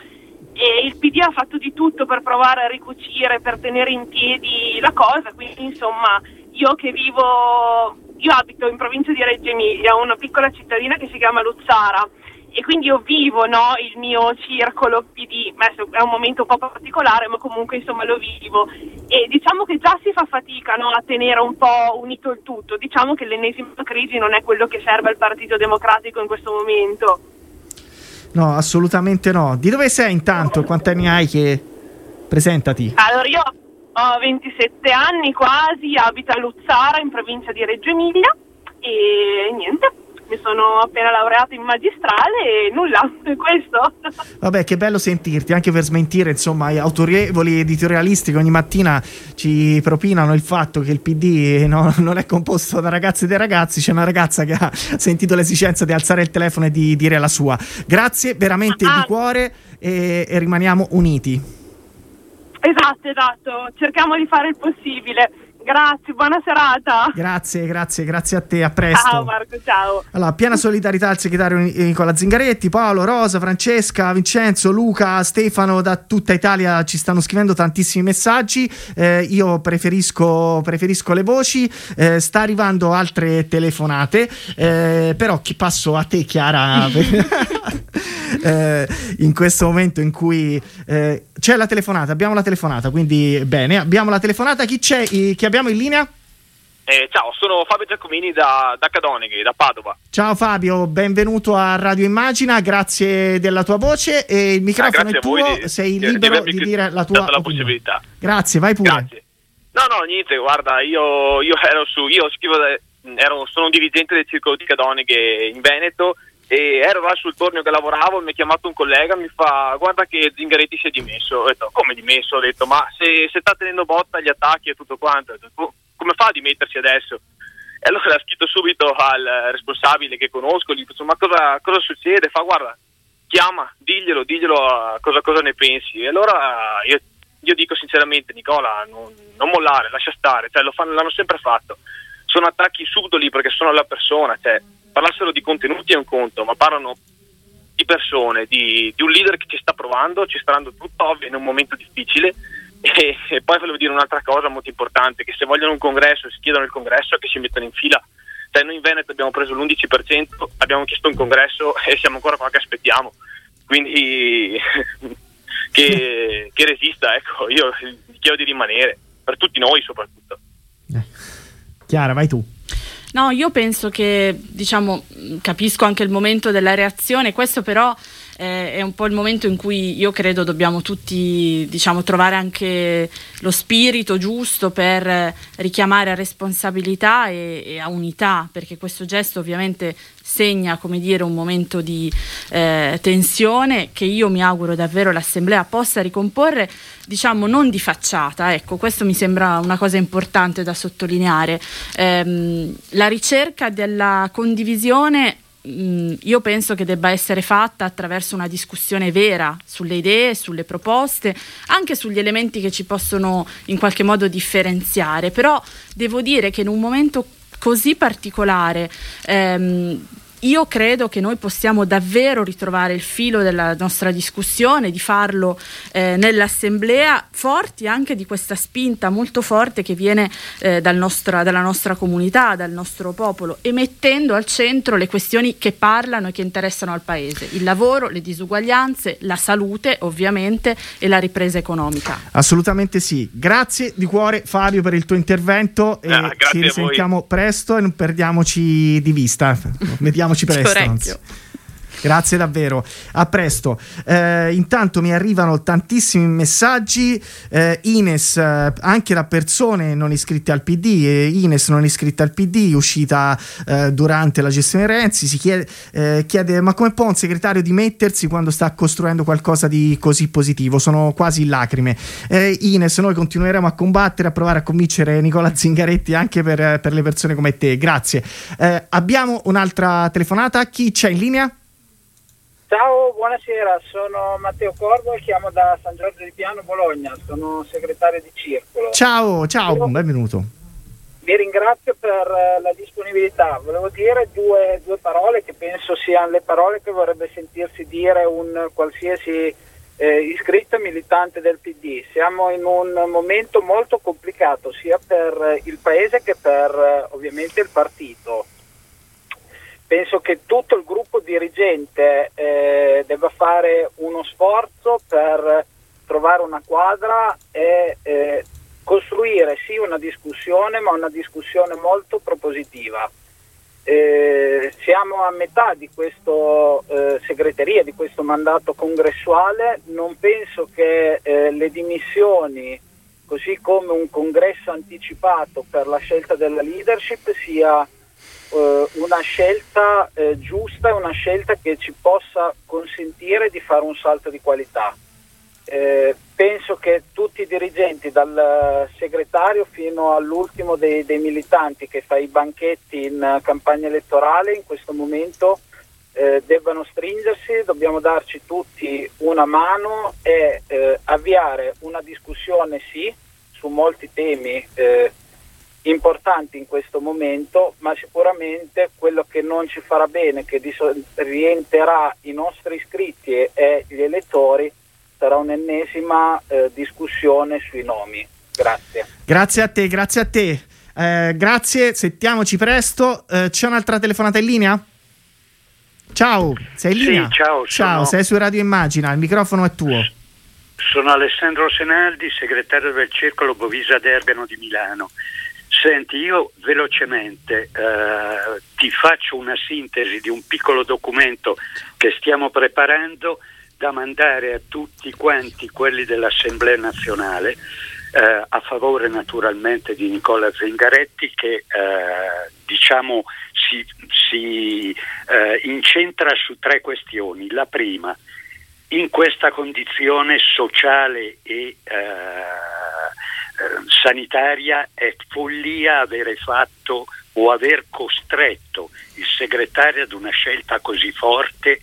E il PD ha fatto di tutto per provare a ricucire, per tenere in piedi la cosa, quindi insomma io abito in provincia di Reggio Emilia, una piccola cittadina che si chiama Luzzara, e quindi io vivo, no, il mio circolo PD, è un momento un po' particolare, ma comunque insomma lo vivo, e diciamo che già si fa fatica, no, a tenere un po' unito il tutto. Diciamo che l'ennesima crisi non è quello che serve al Partito Democratico in questo momento. No, assolutamente no. Di dove sei intanto? Quanti anni hai? Presentati. Allora, io ho 27 anni quasi, abito a Luzzara in provincia di Reggio Emilia, e niente, mi sono appena laureata in magistrale e nulla, è questo. Vabbè, che bello sentirti, anche per smentire insomma gli autorevoli editorialisti che ogni mattina ci propinano il fatto che il PD non è composto da ragazze e dai ragazzi. C'è una ragazza che ha sentito l'esigenza di alzare il telefono e di dire la sua. Grazie veramente di cuore, e rimaniamo uniti. Esatto, cerchiamo di fare il possibile. Grazie, buona serata. Grazie a te, a presto. Ciao Marco, ciao. Allora, piena solidarietà al segretario Nicola Zingaretti, Paolo, Rosa, Francesca, Vincenzo, Luca, Stefano. Da tutta Italia ci stanno scrivendo tantissimi messaggi, io preferisco le voci, sta arrivando altre telefonate, però passo a te Chiara in questo momento in cui c'è la telefonata, abbiamo la telefonata. Chi abbiamo in linea? Ciao, sono Fabio Giacomini da Cadoneghe, da Padova. Ciao Fabio, benvenuto a Radio Immagina, grazie della tua voce, e il microfono è tuo, sei libero di dire la tua possibilità. Grazie, vai pure. Grazie. No, niente, guarda, sono un dirigente del circolo di Cadoneghe in Veneto, e ero là sul tornio che lavoravo, mi ha chiamato un collega, mi fa: guarda che Zingaretti si è dimesso. Ho detto: come dimesso? Ho detto: ma se sta tenendo botta agli attacchi e tutto quanto, come fa a dimettersi adesso? E allora ha scritto subito al responsabile che conosco, gli faccio: ma cosa succede? Fa: guarda, chiama, diglielo cosa ne pensi. E allora io dico sinceramente: Nicola, non mollare, lascia stare, cioè l'hanno sempre fatto, sono attacchi subdoli perché sono alla persona, cioè parlassero di contenuti è un conto, ma parlano di persone, di un leader che ci sta provando, ci sta dando tutto, ovvio, in un momento difficile. E poi volevo dire un'altra cosa molto importante, che se vogliono un congresso, si chiedono il congresso, che si mettono in fila. Cioè, noi in Veneto abbiamo preso l'11%, abbiamo chiesto un congresso e siamo ancora qua che aspettiamo. Quindi che resista, ecco, io chiedo di rimanere, per tutti noi soprattutto. Chiara, vai tu. No, io penso che, capisco anche il momento della reazione, questo però è un po' il momento in cui io credo dobbiamo tutti, trovare anche lo spirito giusto per richiamare a responsabilità e a unità, perché questo gesto ovviamente segna, un momento di tensione che io mi auguro davvero l'Assemblea possa ricomporre, non di facciata, ecco, questo mi sembra una cosa importante da sottolineare. La ricerca della condivisione io penso che debba essere fatta attraverso una discussione vera sulle idee, sulle proposte, anche sugli elementi che ci possono in qualche modo differenziare, però devo dire che in un momento così particolare Io credo che noi possiamo davvero ritrovare il filo della nostra discussione, di farlo nell'assemblea, forti anche di questa spinta molto forte che viene dalla nostra comunità, dal nostro popolo, e mettendo al centro le questioni che parlano e che interessano al paese: il lavoro, le disuguaglianze, la salute ovviamente e la ripresa economica. Assolutamente sì, grazie di cuore Fabio per il tuo intervento, e ci risentiamo presto e non perdiamoci di vista. Vediamoci presto. Grazie davvero, a presto. Intanto mi arrivano tantissimi messaggi. Ines, anche da persone non iscritte al PD, Ines non iscritta al PD, uscita durante la gestione Renzi, si chiede: ma come può un segretario dimettersi quando sta costruendo qualcosa di così positivo? Sono quasi in lacrime. Ines, noi continueremo a combattere, a provare a convincere Nicola Zingaretti anche per le persone come te. Grazie. Abbiamo un'altra telefonata. Chi c'è in linea? Ciao, buonasera, sono Matteo Corvo e chiamo da San Giorgio di Piano, Bologna, sono segretario di circolo. Ciao, benvenuto. Vi ringrazio per la disponibilità. Volevo dire due parole che penso siano le parole che vorrebbe sentirsi dire un qualsiasi iscritto militante del PD. Siamo in un momento molto complicato sia per il paese che per ovviamente il partito. Penso che tutto il gruppo dirigente debba fare uno sforzo per trovare una quadra e costruire sì una discussione, ma una discussione molto propositiva. Siamo a metà di questo segreteria, di questo mandato congressuale. Non penso che le dimissioni, così come un congresso anticipato per la scelta della leadership, sia una scelta giusta, una scelta che ci possa consentire di fare un salto di qualità. Penso che tutti i dirigenti, dal segretario fino all'ultimo dei militanti che fa i banchetti in campagna elettorale, in questo momento debbano stringersi, dobbiamo darci tutti una mano e avviare una discussione sì su molti temi importanti in questo momento, ma sicuramente quello che non ci farà bene, che rienterà i nostri iscritti e gli elettori, sarà un'ennesima discussione sui nomi. Grazie. Grazie a te. Grazie, sentiamoci presto. C'è un'altra telefonata in linea? Ciao, sei in linea? Sì, ciao, sei su Radio Immagina, il microfono è tuo. Sono Alessandro Senaldi, segretario del Circolo Bovisa d'Ergano di Milano. Senti, io velocemente ti faccio una sintesi di un piccolo documento che stiamo preparando da mandare a tutti quanti quelli dell'Assemblea Nazionale, a favore naturalmente di Nicola Zingaretti, che diciamo si incentra su tre questioni. La prima: in questa condizione sociale e sanitaria è follia avere fatto o aver costretto il segretario ad una scelta così forte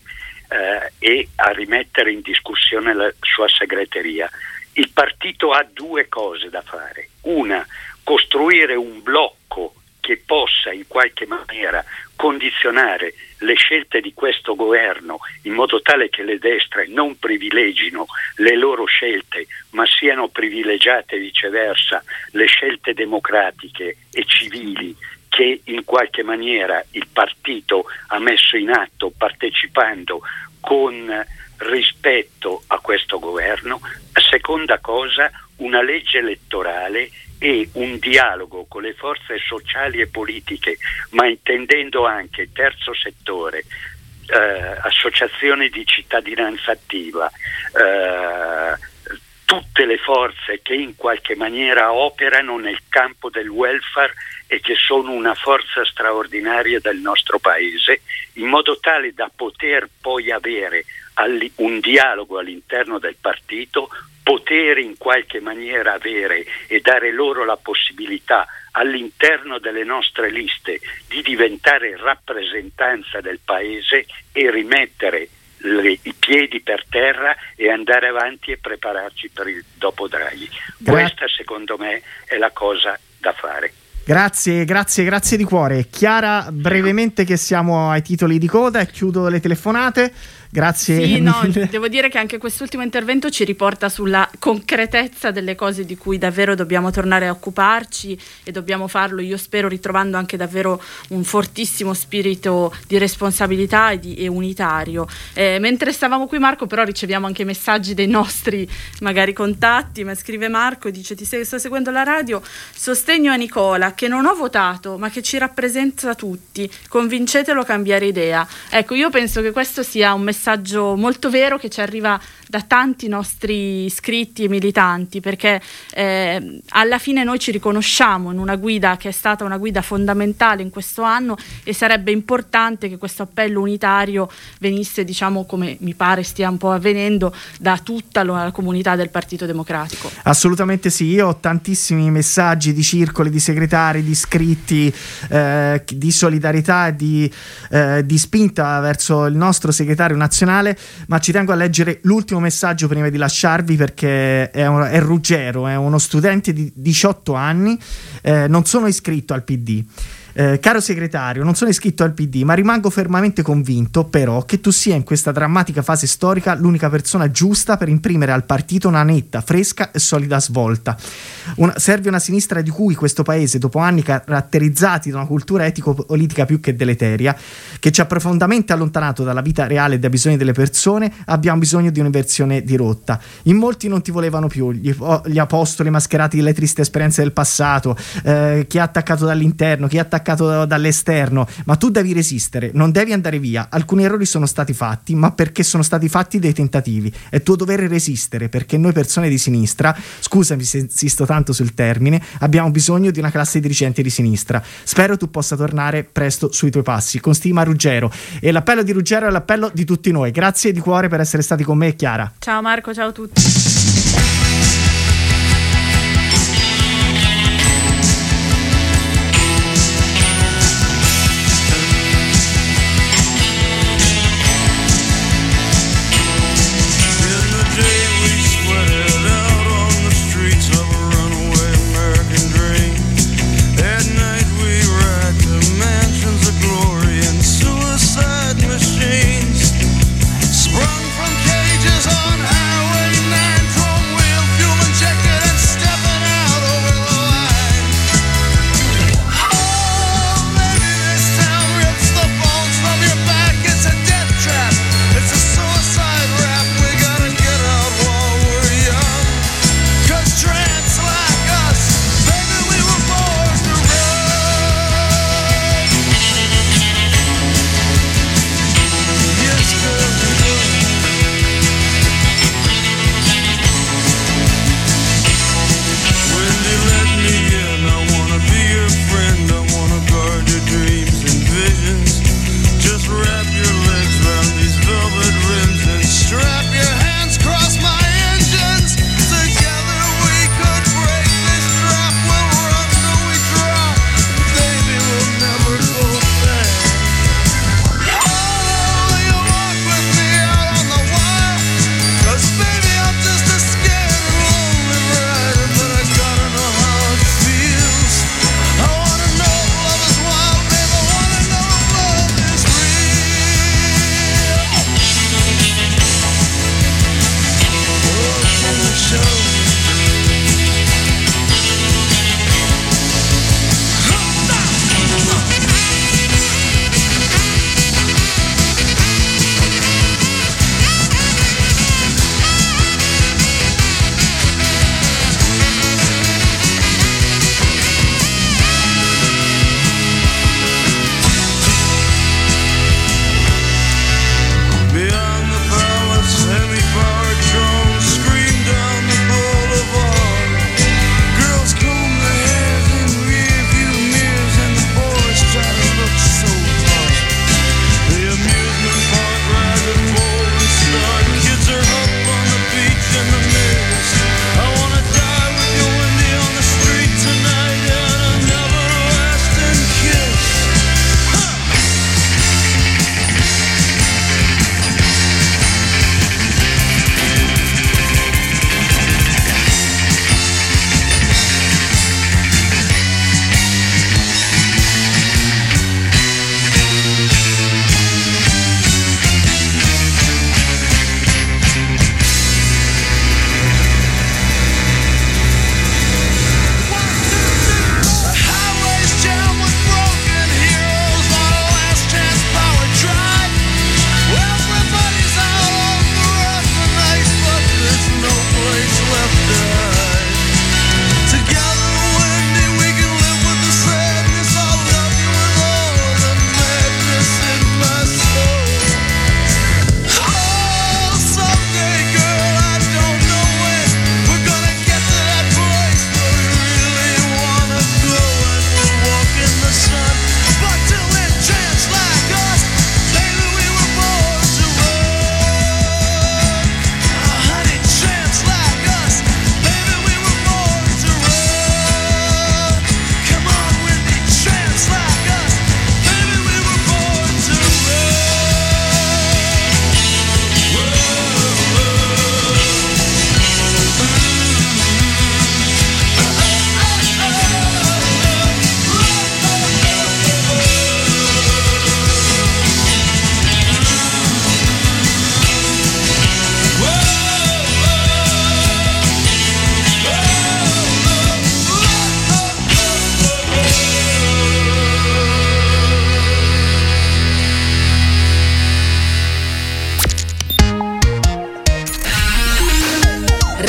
e a rimettere in discussione la sua segreteria. Il partito ha due cose da fare: una, costruire un blocco che possa in qualche maniera condizionare le scelte di questo governo in modo tale che le destre non privilegino le loro scelte, ma siano privilegiate viceversa le scelte democratiche e civili che in qualche maniera il partito ha messo in atto partecipando con rispetto a questo governo. La seconda cosa, una legge elettorale e un dialogo con le forze sociali e politiche, ma intendendo anche il terzo settore, associazioni di cittadinanza attiva, tutte le forze che in qualche maniera operano nel campo del welfare e che sono una forza straordinaria del nostro paese, in modo tale da poter poi avere un dialogo all'interno del partito, poter in qualche maniera avere e dare loro la possibilità all'interno delle nostre liste di diventare rappresentanza del paese e rimettere i piedi per terra e andare avanti e prepararci per il dopo Draghi. Questa secondo me è la cosa da fare. Grazie di cuore. Chiara, brevemente, che siamo ai titoli di coda e chiudo le telefonate. Grazie. Sì, no, devo dire che anche quest'ultimo intervento ci riporta sulla concretezza delle cose di cui davvero dobbiamo tornare a occuparci, e dobbiamo farlo, io spero, ritrovando anche davvero un fortissimo spirito di responsabilità e unitario. Mentre stavamo qui, Marco, però riceviamo anche messaggi dei nostri magari contatti. Ma scrive Marco, dice: ti sto seguendo la radio, sostegno a Nicola che non ho votato ma che ci rappresenta tutti, convincetelo a cambiare idea. Ecco, io penso che questo sia un messaggio molto vero che ci arriva da tanti nostri iscritti e militanti, perché alla fine noi ci riconosciamo in una guida che è stata una guida fondamentale in questo anno, e sarebbe importante che questo appello unitario venisse, diciamo, come mi pare stia un po' avvenendo, da tutta la comunità del Partito Democratico. Assolutamente sì, io ho tantissimi messaggi di circoli, di segretari, di iscritti, di solidarietà, di spinta verso il nostro segretario nazionale, ma ci tengo a leggere l'ultimo messaggio prima di lasciarvi, perché è Ruggero, è uno studente di 18 anni, non sono iscritto al PD. Caro segretario, non sono iscritto al PD, ma rimango fermamente convinto però che tu sia in questa drammatica fase storica l'unica persona giusta per imprimere al partito una netta, fresca e solida svolta. Serve una sinistra di cui questo paese, dopo anni caratterizzati da una cultura etico-politica più che deleteria, che ci ha profondamente allontanato dalla vita reale e dai bisogni delle persone, abbiamo bisogno di un'inversione di rotta. In molti non ti volevano più, gli apostoli mascherati delle triste esperienze del passato, chi è attaccato dall'interno, chi è attaccato dall'esterno, ma tu devi resistere, non devi andare via. Alcuni errori sono stati fatti, ma perché sono stati fatti dei tentativi. È tuo dovere resistere, perché noi persone di sinistra, scusami se insisto tanto sul termine, abbiamo bisogno di una classe dirigente di sinistra. Spero tu possa tornare presto sui tuoi passi. Con stima, Ruggero. E l'appello di Ruggero è l'appello di tutti noi. Grazie di cuore per essere stati con me e Chiara. Ciao Marco, ciao a tutti. From cages on Highway 9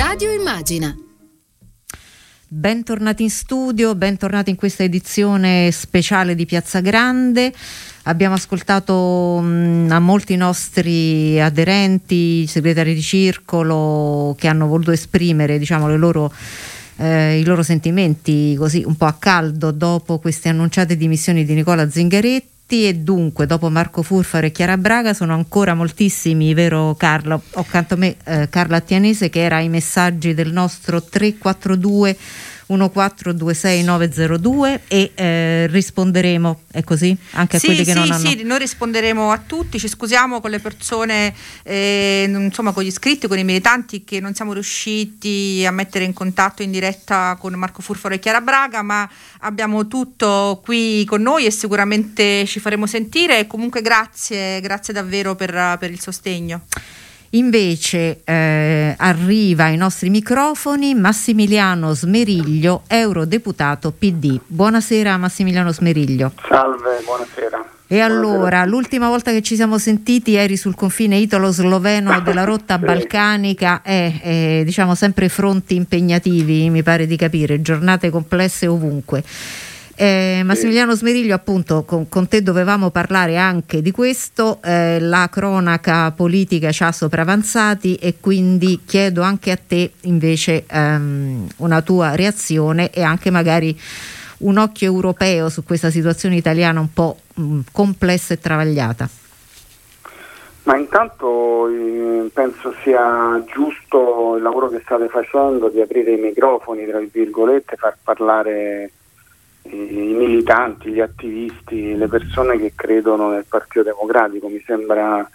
Radio Immagina. Bentornati in studio, bentornati in questa edizione speciale di Piazza Grande. Abbiamo ascoltato a molti nostri aderenti, segretari di circolo, che hanno voluto esprimere, diciamo, le loro i loro sentimenti così un po' a caldo dopo queste annunciate dimissioni di Nicola Zingaretti. E dunque, dopo Marco Furfaro e Chiara Braga, sono ancora moltissimi, vero Carlo? Ho accanto a me Carla Tanese, che era ai messaggi del nostro 342 1426902 e risponderemo, è così? Anche a quelli che non hanno. Sì, noi risponderemo a tutti, ci scusiamo con le persone, insomma con gli iscritti, con i militanti che non siamo riusciti a mettere in contatto in diretta con Marco Furfaro e Chiara Braga, ma abbiamo tutto qui con noi e sicuramente ci faremo sentire. E comunque grazie davvero per il sostegno. Invece arriva ai nostri microfoni Massimiliano Smeriglio, eurodeputato Pd. Buonasera Massimiliano Smeriglio. Salve, buonasera. E allora, l'ultima volta che ci siamo sentiti eri sul confine italo-sloveno della rotta balcanica e diciamo sempre fronti impegnativi, mi pare di capire, giornate complesse ovunque. Massimiliano Smeriglio, appunto, con te dovevamo parlare anche di questo, la cronaca politica ci ha sopravanzati e quindi chiedo anche a te invece una tua reazione e anche magari un occhio europeo su questa situazione italiana un po' complessa e travagliata. Ma intanto penso sia giusto il lavoro che state facendo di aprire i microfoni, tra virgolette, far parlare i militanti, gli attivisti, le persone che credono nel Partito Democratico. Mi sembra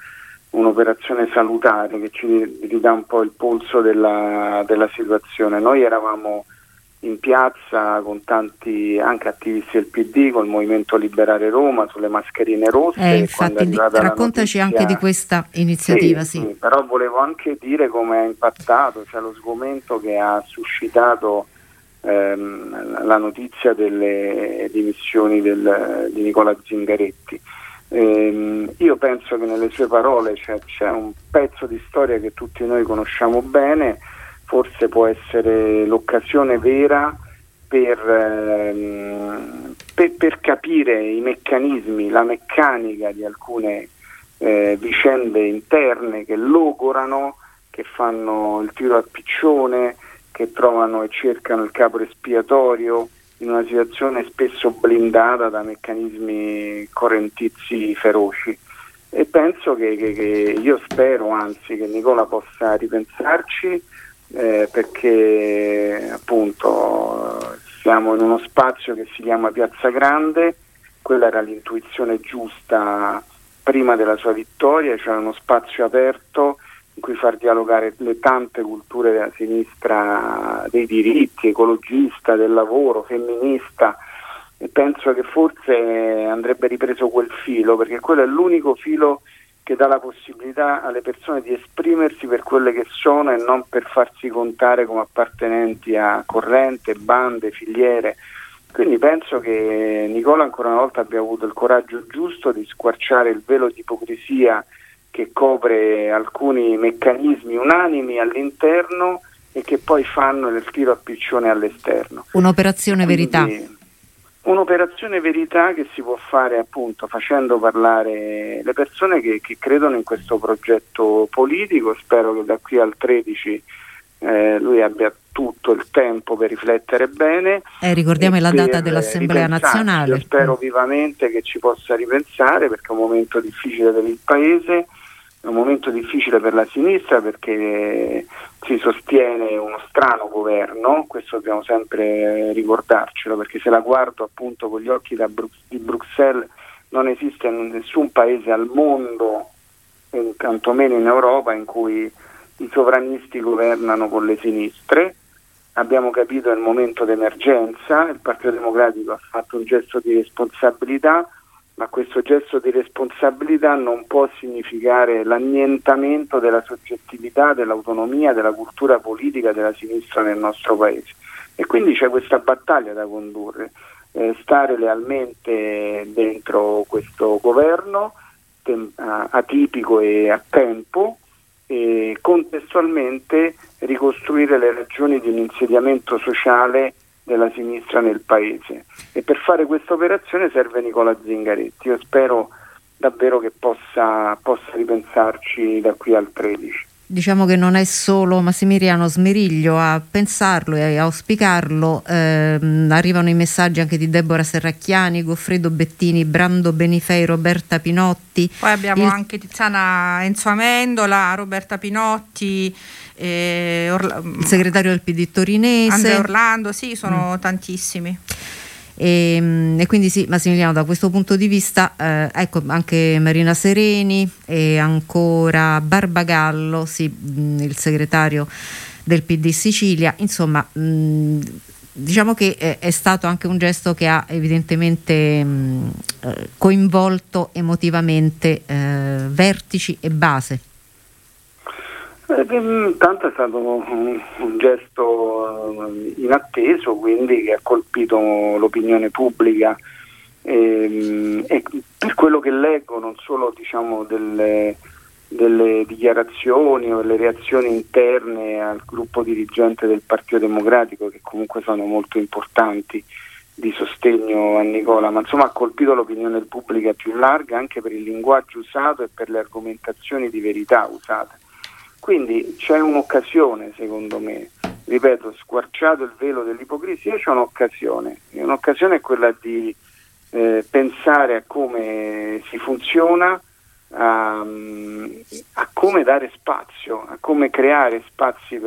un'operazione salutare che ci ridà un po' il polso della situazione. Noi eravamo in piazza con tanti anche attivisti del PD, col Movimento Liberare Roma, sulle mascherine rosse. Infatti, raccontaci anche di questa iniziativa. Sì, però volevo anche dire come ha impattato, cioè lo sgomento che ha suscitato la notizia delle dimissioni di Nicola Zingaretti. Io penso che nelle sue parole c'è un pezzo di storia che tutti noi conosciamo bene, forse può essere l'occasione vera per capire i meccanismi, la meccanica di alcune vicende interne che logorano, che fanno il tiro al piccione, che trovano e cercano il capo espiatorio in una situazione spesso blindata da meccanismi correntizi feroci. E penso che io spero, anzi, che Nicola possa ripensarci, perché appunto siamo in uno spazio che si chiama Piazza Grande. Quella era l'intuizione giusta prima della sua vittoria, cioè uno spazio aperto in cui far dialogare le tante culture della sinistra dei diritti, ecologista, del lavoro, femminista, e penso che forse andrebbe ripreso quel filo, perché quello è l'unico filo che dà la possibilità alle persone di esprimersi per quelle che sono e non per farsi contare come appartenenti a corrente, bande, filiere. Quindi penso che Nicola ancora una volta abbia avuto il coraggio giusto di squarciare il velo di ipocrisia che copre alcuni meccanismi unanimi all'interno e che poi fanno il tiro a piccione all'esterno. Un'operazione verità. Quindi, un'operazione verità che si può fare appunto facendo parlare le persone che credono in questo progetto politico. Spero che da qui al 13 lui abbia tutto il tempo per riflettere bene. Ricordiamo la data dell'Assemblea nazionale. Io spero vivamente che ci possa ripensare, perché è un momento difficile per il Paese. È un momento difficile per la sinistra perché si sostiene uno strano governo, questo dobbiamo sempre ricordarcelo, perché se la guardo appunto con gli occhi di Bruxelles non esiste nessun paese al mondo, tantomeno in Europa, in cui i sovranisti governano con le sinistre. Abbiamo capito che è il momento d'emergenza, il Partito Democratico ha fatto un gesto di responsabilità, ma questo gesto di responsabilità non può significare l'annientamento della soggettività, dell'autonomia, della cultura politica della sinistra nel nostro Paese. E quindi c'è questa battaglia da condurre, stare lealmente dentro questo governo atipico e a tempo, e contestualmente ricostruire le ragioni di un insediamento sociale della sinistra nel paese. E per fare questa operazione serve Nicola Zingaretti. Io spero davvero che possa ripensarci da qui al 13. Diciamo che non è solo Massimiliano Smeriglio a pensarlo e a auspicarlo, arrivano i messaggi anche di Deborah Serracchiani, Goffredo Bettini, Brando Benifei, Roberta Pinotti. Poi abbiamo anche Tiziana Enzo Amendola, Roberta Pinotti, il segretario del Pd torinese. Andrea Orlando, sì, sono tantissimi. E quindi sì, Massimiliano, da questo punto di vista ecco anche Marina Sereni e ancora Barbagallo, sì, il segretario del PD Sicilia, insomma diciamo che è stato anche un gesto che ha evidentemente coinvolto emotivamente vertici e base. Intanto è stato un gesto inatteso, quindi che ha colpito l'opinione pubblica e per quello che leggo non solo diciamo delle dichiarazioni o delle reazioni interne al gruppo dirigente del Partito Democratico, che comunque sono molto importanti, di sostegno a Nicola, ma insomma ha colpito l'opinione pubblica più larga anche per il linguaggio usato e per le argomentazioni di verità usate. Quindi c'è un'occasione, secondo me, ripeto, squarciato il velo dell'ipocrisia, c'è un'occasione. E un'occasione è quella di pensare a come si funziona, a come dare spazio, a come creare spazi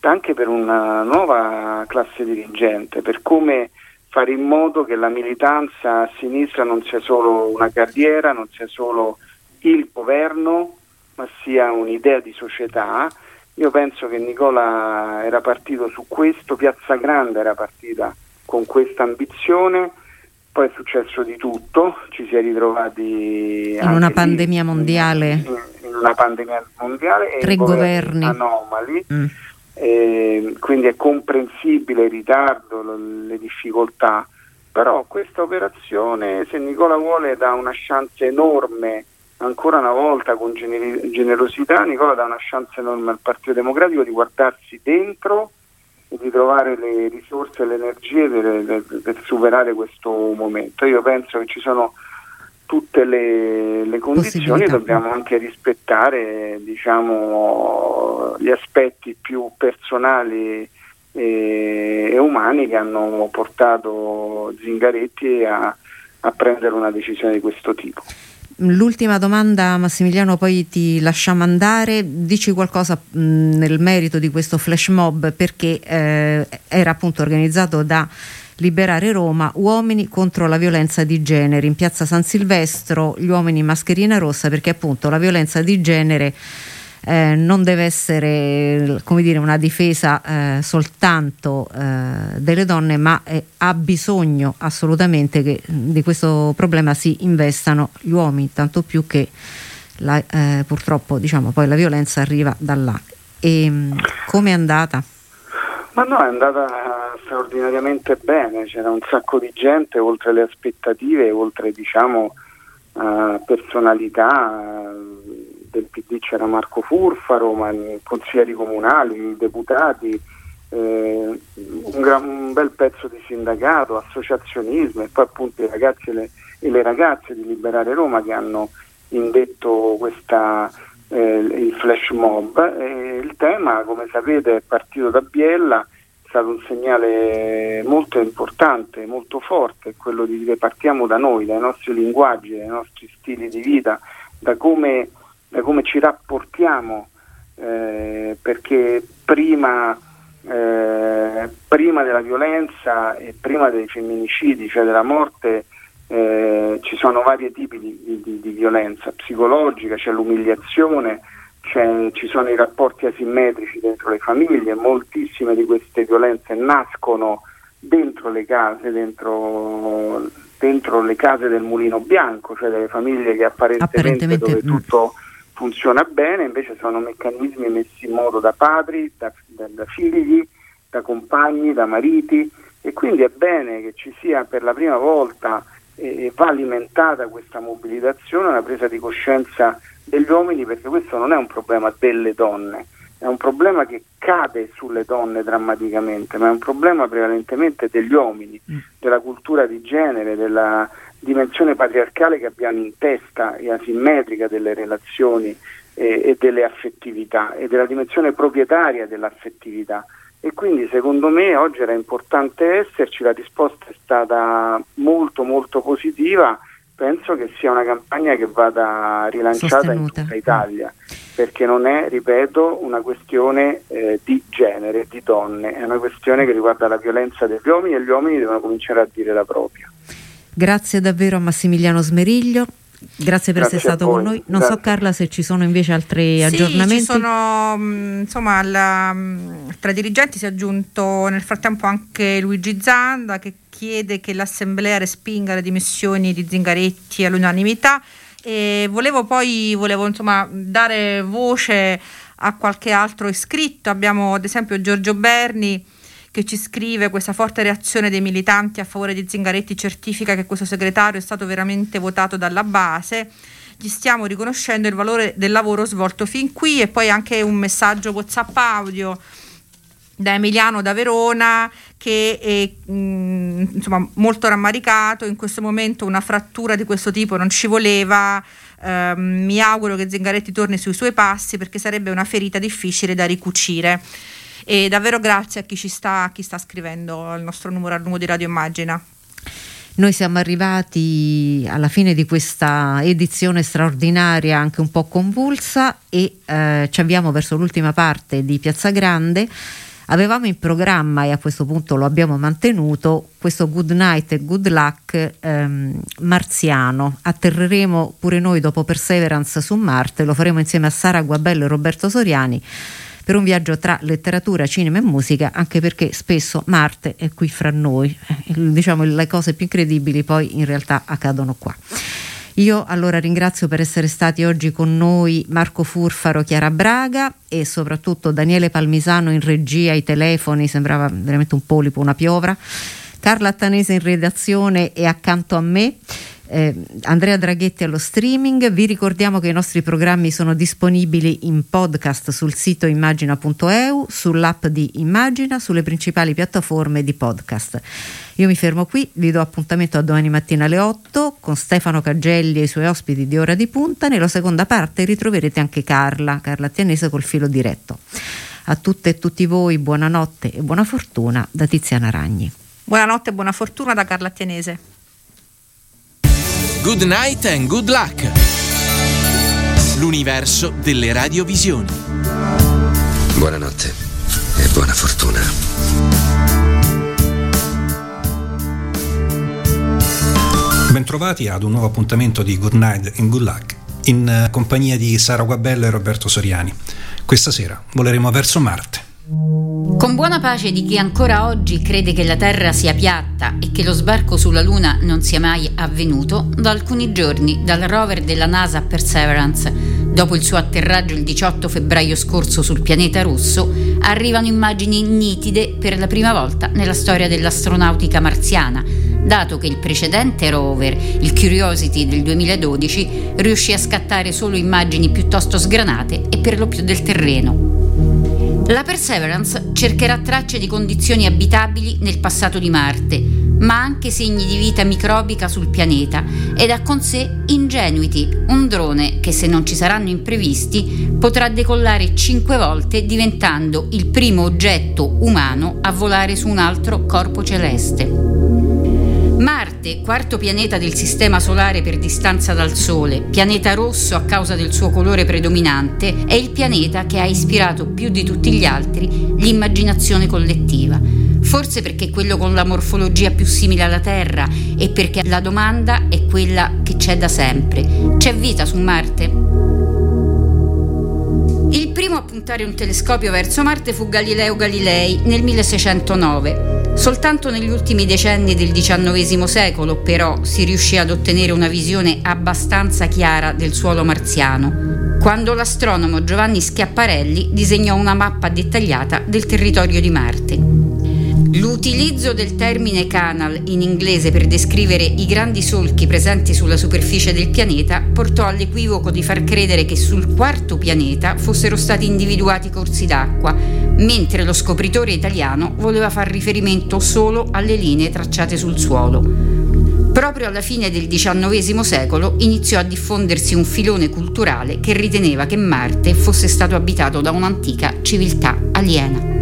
anche per una nuova classe dirigente, per come fare in modo che la militanza a sinistra non sia solo una carriera, non sia solo il governo, ma sia un'idea di società. Io penso che Nicola era partito su questo, Piazza Grande era partita con questa ambizione, poi è successo di tutto, ci si è ritrovati in una pandemia mondiale, tre governi anomali, quindi è comprensibile il ritardo, le difficoltà, però questa operazione, se Nicola vuole, dà una chance enorme. Ancora una volta, con generosità, Nicola dà una chance enorme al Partito Democratico di guardarsi dentro e di trovare le risorse e le energie per superare questo momento. Io penso che ci sono tutte le condizioni, dobbiamo anche rispettare diciamo gli aspetti più personali e umani che hanno portato Zingaretti a prendere una decisione di questo tipo. L'ultima domanda, Massimiliano, poi ti lasciamo andare. Dici qualcosa nel merito di questo flash mob, perché era appunto organizzato da Liberare Roma, uomini contro la violenza di genere, in piazza San Silvestro, gli uomini in mascherina rossa, perché appunto la violenza di genere non deve essere, come dire, una difesa soltanto delle donne, ma ha bisogno assolutamente che di questo problema si investano gli uomini, tanto più che purtroppo diciamo poi la violenza arriva da là. E com'è andata? Ma no, è andata straordinariamente bene, c'era un sacco di gente, oltre le aspettative, oltre diciamo personalità. Del PD c'era Marco Furfaro, ma consiglieri comunali, deputati, un bel pezzo di sindacato, associazionismo e poi appunto i ragazzi e le ragazze di Liberare Roma che hanno indetto questa il flash mob. E il tema, come sapete, è partito da Biella, è stato un segnale molto importante, molto forte, quello di dire partiamo da noi, dai nostri linguaggi, dai nostri stili di vita, da come ci rapportiamo, perché prima della violenza e prima dei femminicidi, cioè della morte, ci sono vari tipi di violenza psicologica, c'è l'umiliazione, ci sono i rapporti asimmetrici dentro le famiglie, moltissime di queste violenze nascono dentro le case, dentro le case del mulino bianco, cioè delle famiglie che apparentemente dove tutto funziona bene, invece sono meccanismi messi in modo da padri, da figli, da compagni, da mariti, e quindi è bene che ci sia per la prima volta e va alimentata questa mobilitazione, una presa di coscienza degli uomini, perché questo non è un problema delle donne, è un problema che cade sulle donne drammaticamente, ma è un problema prevalentemente degli uomini, della cultura di genere, della dimensione patriarcale che abbiamo in testa e asimmetrica delle relazioni e delle affettività e della dimensione proprietaria dell'affettività. E quindi secondo me oggi era importante esserci, la risposta è stata molto molto positiva, penso che sia una campagna che vada rilanciata sostenuta in tutta Italia, perché non è, ripeto, una questione di genere, di donne, è una questione che riguarda la violenza degli uomini e gli uomini devono cominciare a dire la propria. Grazie davvero a Massimiliano Smeriglio. Grazie per essere stato con noi. Non so, Carla, se ci sono invece altri aggiornamenti. Ci sono, insomma, tra i dirigenti si è aggiunto nel frattempo anche Luigi Zanda, che chiede che l'assemblea respinga le dimissioni di Zingaretti all'unanimità. E volevo insomma dare voce a qualche altro iscritto. Abbiamo ad esempio Giorgio Berni, che ci scrive: questa forte reazione dei militanti a favore di Zingaretti certifica che questo segretario è stato veramente votato dalla base, gli stiamo riconoscendo il valore del lavoro svolto fin qui. E poi anche un messaggio WhatsApp audio da Emiliano da Verona, che è insomma molto rammaricato, in questo momento una frattura di questo tipo non ci voleva, mi auguro che Zingaretti torni sui suoi passi perché sarebbe una ferita difficile da ricucire. E davvero grazie a chi sta scrivendo al nostro numero, al numero di Radio Immagina. Noi siamo arrivati alla fine di questa edizione straordinaria, anche un po' convulsa, e ci avviamo verso l'ultima parte di Piazza Grande. Avevamo in programma, e a questo punto lo abbiamo mantenuto, questo good night e good luck marziano. Atterreremo pure noi dopo Perseverance su Marte, lo faremo insieme a Sara Guabello e Roberto Soriani, per un viaggio tra letteratura, cinema e musica, anche perché spesso Marte è qui fra noi, diciamo le cose più incredibili poi in realtà accadono qua. Io allora ringrazio per essere stati oggi con noi Marco Furfaro, Chiara Braga e soprattutto Daniele Palmisano in regia, ai telefoni, sembrava veramente un polipo, una piovra, Carla Tanese in redazione e accanto a me Andrea Draghetti allo streaming. Vi ricordiamo che i nostri programmi sono disponibili in podcast sul sito immagina.eu, sull'app di Immagina, sulle principali piattaforme di podcast. Io mi fermo qui, vi do appuntamento a domani mattina alle 8 con Stefano Caggelli e i suoi ospiti di Ora di Punta. Nella seconda parte ritroverete anche Carla Tanese col filo diretto. A tutte e tutti voi buonanotte e buona fortuna da Tiziana Ranni. Buonanotte e buona fortuna da Carla Tanese. Good night and good luck. L'universo delle radiovisioni. Buonanotte e buona fortuna. Bentrovati ad un nuovo appuntamento di Good night and good luck in compagnia di Sara Guabello e Roberto Soriani. Questa sera voleremo verso Marte. Con buona pace di chi ancora oggi crede che la Terra sia piatta e che lo sbarco sulla Luna non sia mai avvenuto, da alcuni giorni dal rover della NASA Perseverance, dopo il suo atterraggio il 18 febbraio scorso sul pianeta rosso, arrivano immagini nitide per la prima volta nella storia dell'astronautica marziana, dato che il precedente rover, il Curiosity del 2012, riuscì a scattare solo immagini piuttosto sgranate e per lo più del terreno. La Perseverance cercherà tracce di condizioni abitabili nel passato di Marte, ma anche segni di vita microbica sul pianeta, ed ha con sé Ingenuity, un drone che, se non ci saranno imprevisti, potrà decollare 5 volte, diventando il primo oggetto umano a volare su un altro corpo celeste. Marte, quarto pianeta del sistema solare per distanza dal Sole, pianeta rosso a causa del suo colore predominante, è il pianeta che ha ispirato più di tutti gli altri l'immaginazione collettiva. Forse perché è quello con la morfologia più simile alla Terra e perché la domanda è quella che c'è da sempre: c'è vita su Marte? Il primo a puntare un telescopio verso Marte fu Galileo Galilei nel 1609. Soltanto negli ultimi decenni del XIX secolo, però, si riuscì ad ottenere una visione abbastanza chiara del suolo marziano, quando l'astronomo Giovanni Schiaparelli disegnò una mappa dettagliata del territorio di Marte. L'utilizzo del termine canal in inglese per descrivere i grandi solchi presenti sulla superficie del pianeta portò all'equivoco di far credere che sul quarto pianeta fossero stati individuati corsi d'acqua, mentre lo scopritore italiano voleva far riferimento solo alle linee tracciate sul suolo. Proprio alla fine del XIX secolo iniziò a diffondersi un filone culturale che riteneva che Marte fosse stato abitato da un'antica civiltà aliena.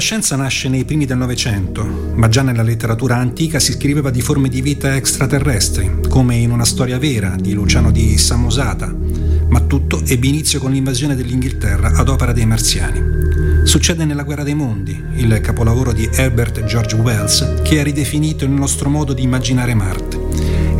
La scienza nasce nei primi del Novecento, ma già nella letteratura antica si scriveva di forme di vita extraterrestri, come in Una storia vera di Luciano di Samosata, ma tutto ebbe inizio con l'invasione dell'Inghilterra ad opera dei marziani. Succede nella Guerra dei Mondi, il capolavoro di Herbert George Wells, che ha ridefinito il nostro modo di immaginare Marte.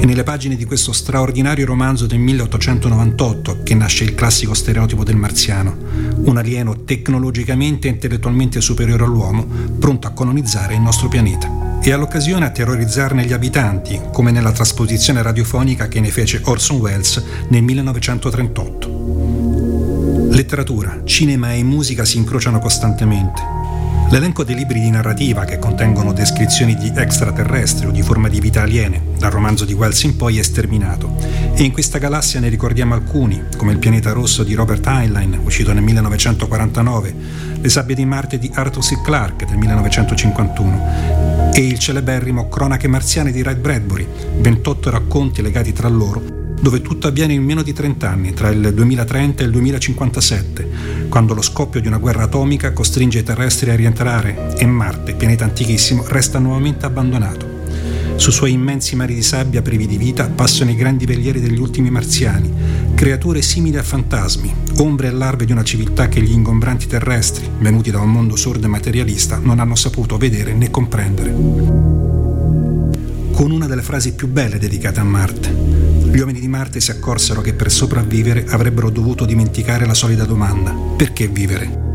E nelle pagine di questo straordinario romanzo del 1898 che nasce il classico stereotipo del marziano, un alieno tecnologicamente e intellettualmente superiore all'uomo, pronto a colonizzare il nostro pianeta, e all'occasione a terrorizzarne gli abitanti, come nella trasposizione radiofonica che ne fece Orson Welles nel 1938. Letteratura, cinema e musica si incrociano costantemente. L'elenco dei libri di narrativa che contengono descrizioni di extraterrestri o di forma di vita aliene, dal romanzo di Wells in poi, è sterminato, e in questa galassia ne ricordiamo alcuni, come Il pianeta rosso di Robert Heinlein, uscito nel 1949, Le sabbie di Marte di Arthur C. Clarke del 1951 e il celeberrimo Cronache marziane di Ray Bradbury, 28 racconti legati tra loro, dove tutto avviene in meno di 30 anni, tra il 2030 e il 2057, quando lo scoppio di una guerra atomica costringe i terrestri a rientrare e Marte, pianeta antichissimo, resta nuovamente abbandonato. Sui suoi immensi mari di sabbia privi di vita passano i grandi velieri degli ultimi marziani, creature simili a fantasmi, ombre e larve di una civiltà che gli ingombranti terrestri, venuti da un mondo sordo e materialista, non hanno saputo vedere né comprendere. Con una delle frasi più belle dedicate a Marte, gli uomini di Marte si accorsero che per sopravvivere avrebbero dovuto dimenticare la solida domanda: perché vivere?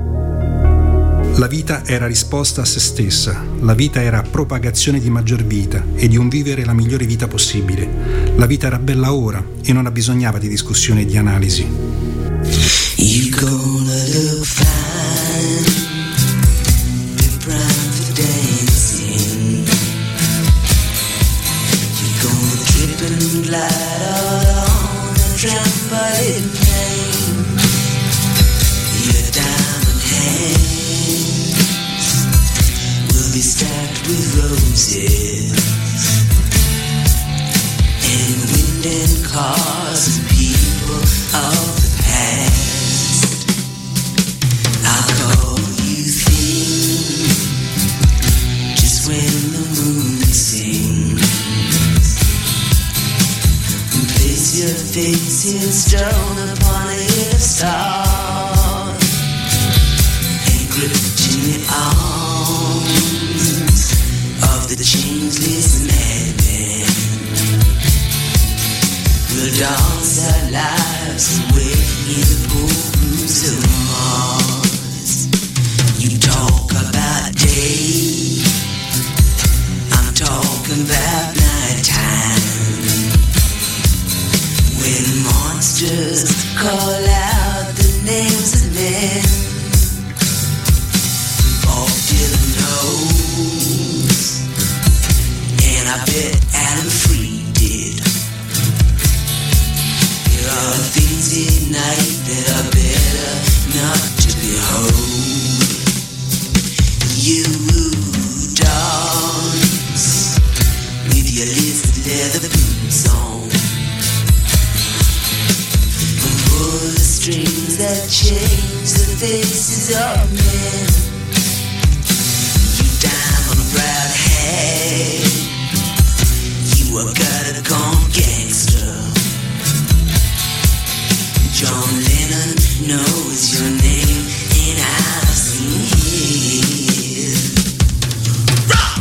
La vita era risposta a se stessa, la vita era propagazione di maggior vita e di un vivere la migliore vita possibile. La vita era bella ora e non abbisognava di discussione e di analisi. You're gonna look fine. Cause people of the past, I'll call you things just when the moon sings. Place your face in stone upon a star and gripped in the arms of the changeless madman. We'll dance our lives away in the ballrooms of Mars. You talk about day, I'm talking about nighttime. When monsters call out the names of men, Bob Dylan knows, and I bet Adam Free did. There are things in night that are better not to behold. You dance with your lizard leather boots on, and pull the strings that change the faces of men. You diamond brown hair, you are gotta gone gangster. John Lennon knows your name, and I've seen his. Rock!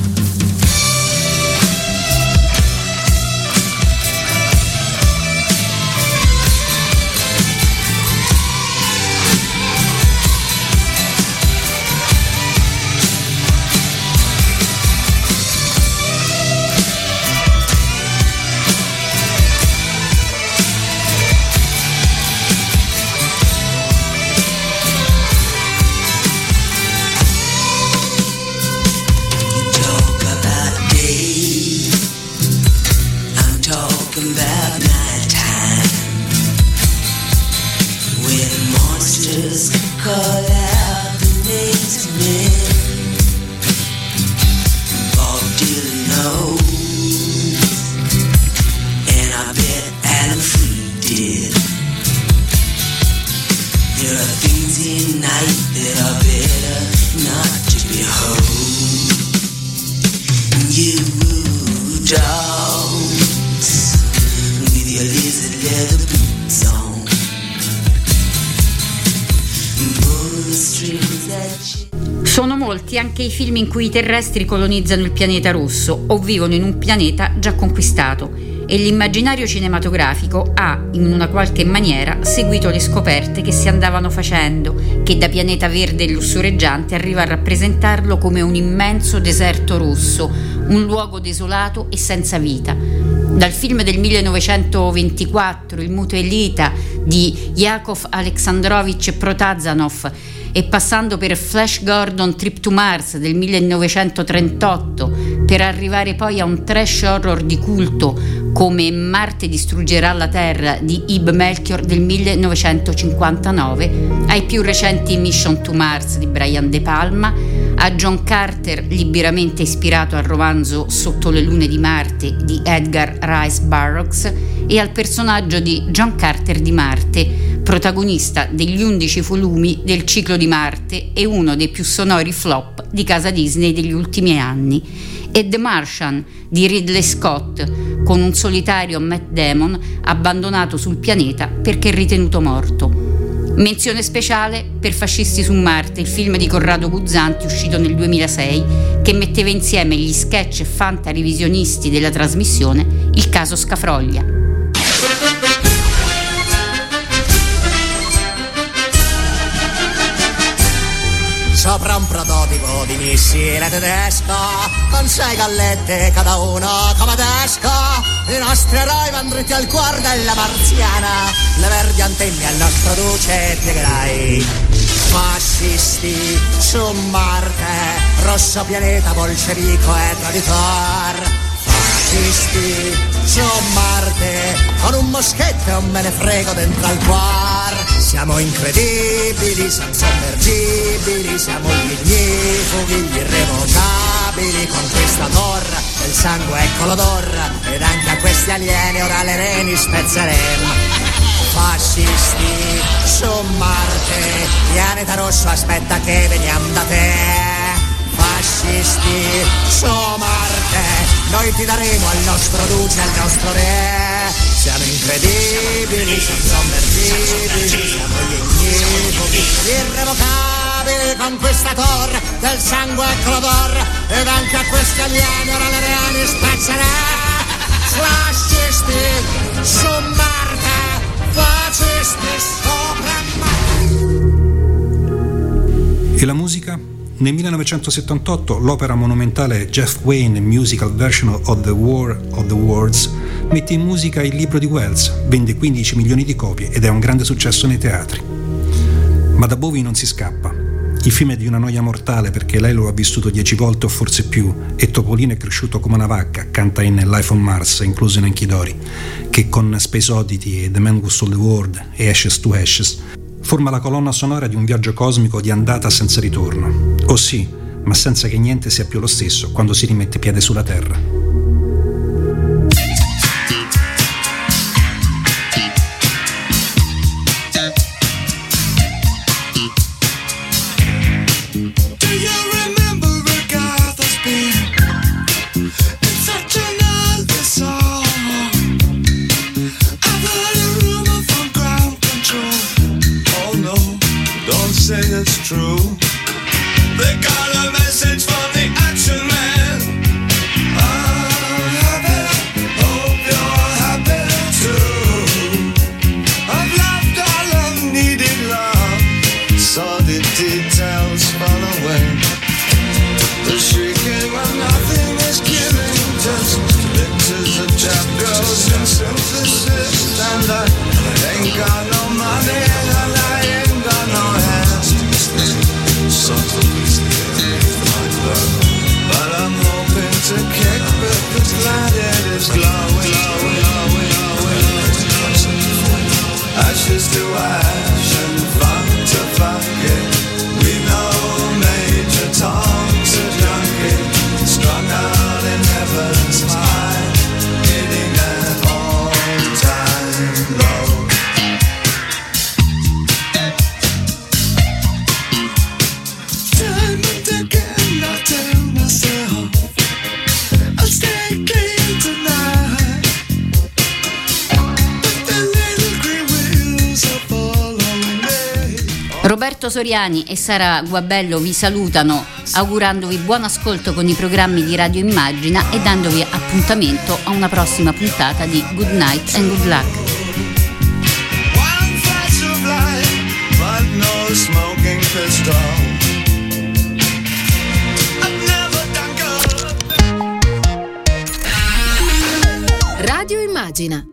Anche i film in cui i terrestri colonizzano il pianeta rosso o vivono in un pianeta già conquistato, e l'immaginario cinematografico ha in una qualche maniera seguito le scoperte che si andavano facendo, che da pianeta verde e lussureggiante arriva a rappresentarlo come un immenso deserto rosso, un luogo desolato e senza vita. Dal film del 1924 Il muto Elita di Yakov Alexandrovich Protazanov, e passando per Flash Gordon Trip to Mars del 1938, per arrivare poi a un trash horror di culto come Marte distruggerà la Terra di Ib Melchior del 1959, ai più recenti Mission to Mars di Brian De Palma, a John Carter liberamente ispirato al romanzo Sotto le lune di Marte di Edgar Rice Burroughs, e al personaggio di John Carter di Marte, protagonista degli 11 volumi del ciclo di Marte e uno dei più sonori flop di casa Disney degli ultimi anni, e The Martian di Ridley Scott, con un solitario Matt Damon abbandonato sul pianeta perché ritenuto morto. Menzione speciale per Fascisti su Marte, il film di Corrado Guzzanti uscito nel 2006, che metteva insieme gli sketch fantarevisionisti della trasmissione Il caso Scafroglia. saprà un prototipo di missile tedesco, con 6 gallette cada uno come desco. I nostri eroi vanno dritti al cuore della marziana, le verdi antenne al nostro duce piegherai. Fascisti su Marte, rosso pianeta bolscevico e traditor. Fascisti su Marte, con un moschetto e un me ne frego dentro al cuore. Siamo incredibili, siamo sommergibili, siamo ignifughi, gli irrevocabili, conquistador del sangue e colodor, ed anche a questi alieni ora le reni spezzeremo. Fascisti su Marte, pianeta rosso aspetta che veniamo da te. Fascisti su Marte, noi ti daremo al nostro duce, al nostro re. Siamo incredibili, siamo sommergibili, siamo gli ignifughi, irrevocabili, conquistatori del sangue e color, ed anche a questi alieni ora le reali spazzerà. Fascisti su Marte, fascisti sopra Marte. E la musica? Nel 1978 l'opera monumentale Jeff Wayne Musical Version of the War of the Worlds mette in musica il libro di Wells, vende 15 milioni di copie ed è un grande successo nei teatri. Ma da Bowie non si scappa. Il film è di una noia mortale perché lei lo ha vissuto 10 volte o forse più, e Topolino è cresciuto come una vacca, canta in Life on Mars, incluso in Anchidori, che con Space Oddity e The Man Who Sold the World e Ashes to Ashes forma la colonna sonora di un viaggio cosmico di andata senza ritorno. Oh sì, ma senza che niente sia più lo stesso quando si rimette piede sulla Terra. Roberto Soriani e Sara Guabello vi salutano augurandovi buon ascolto con i programmi di Radio Immagina e dandovi appuntamento a una prossima puntata di Good Night and Good Luck. Radio Immagina.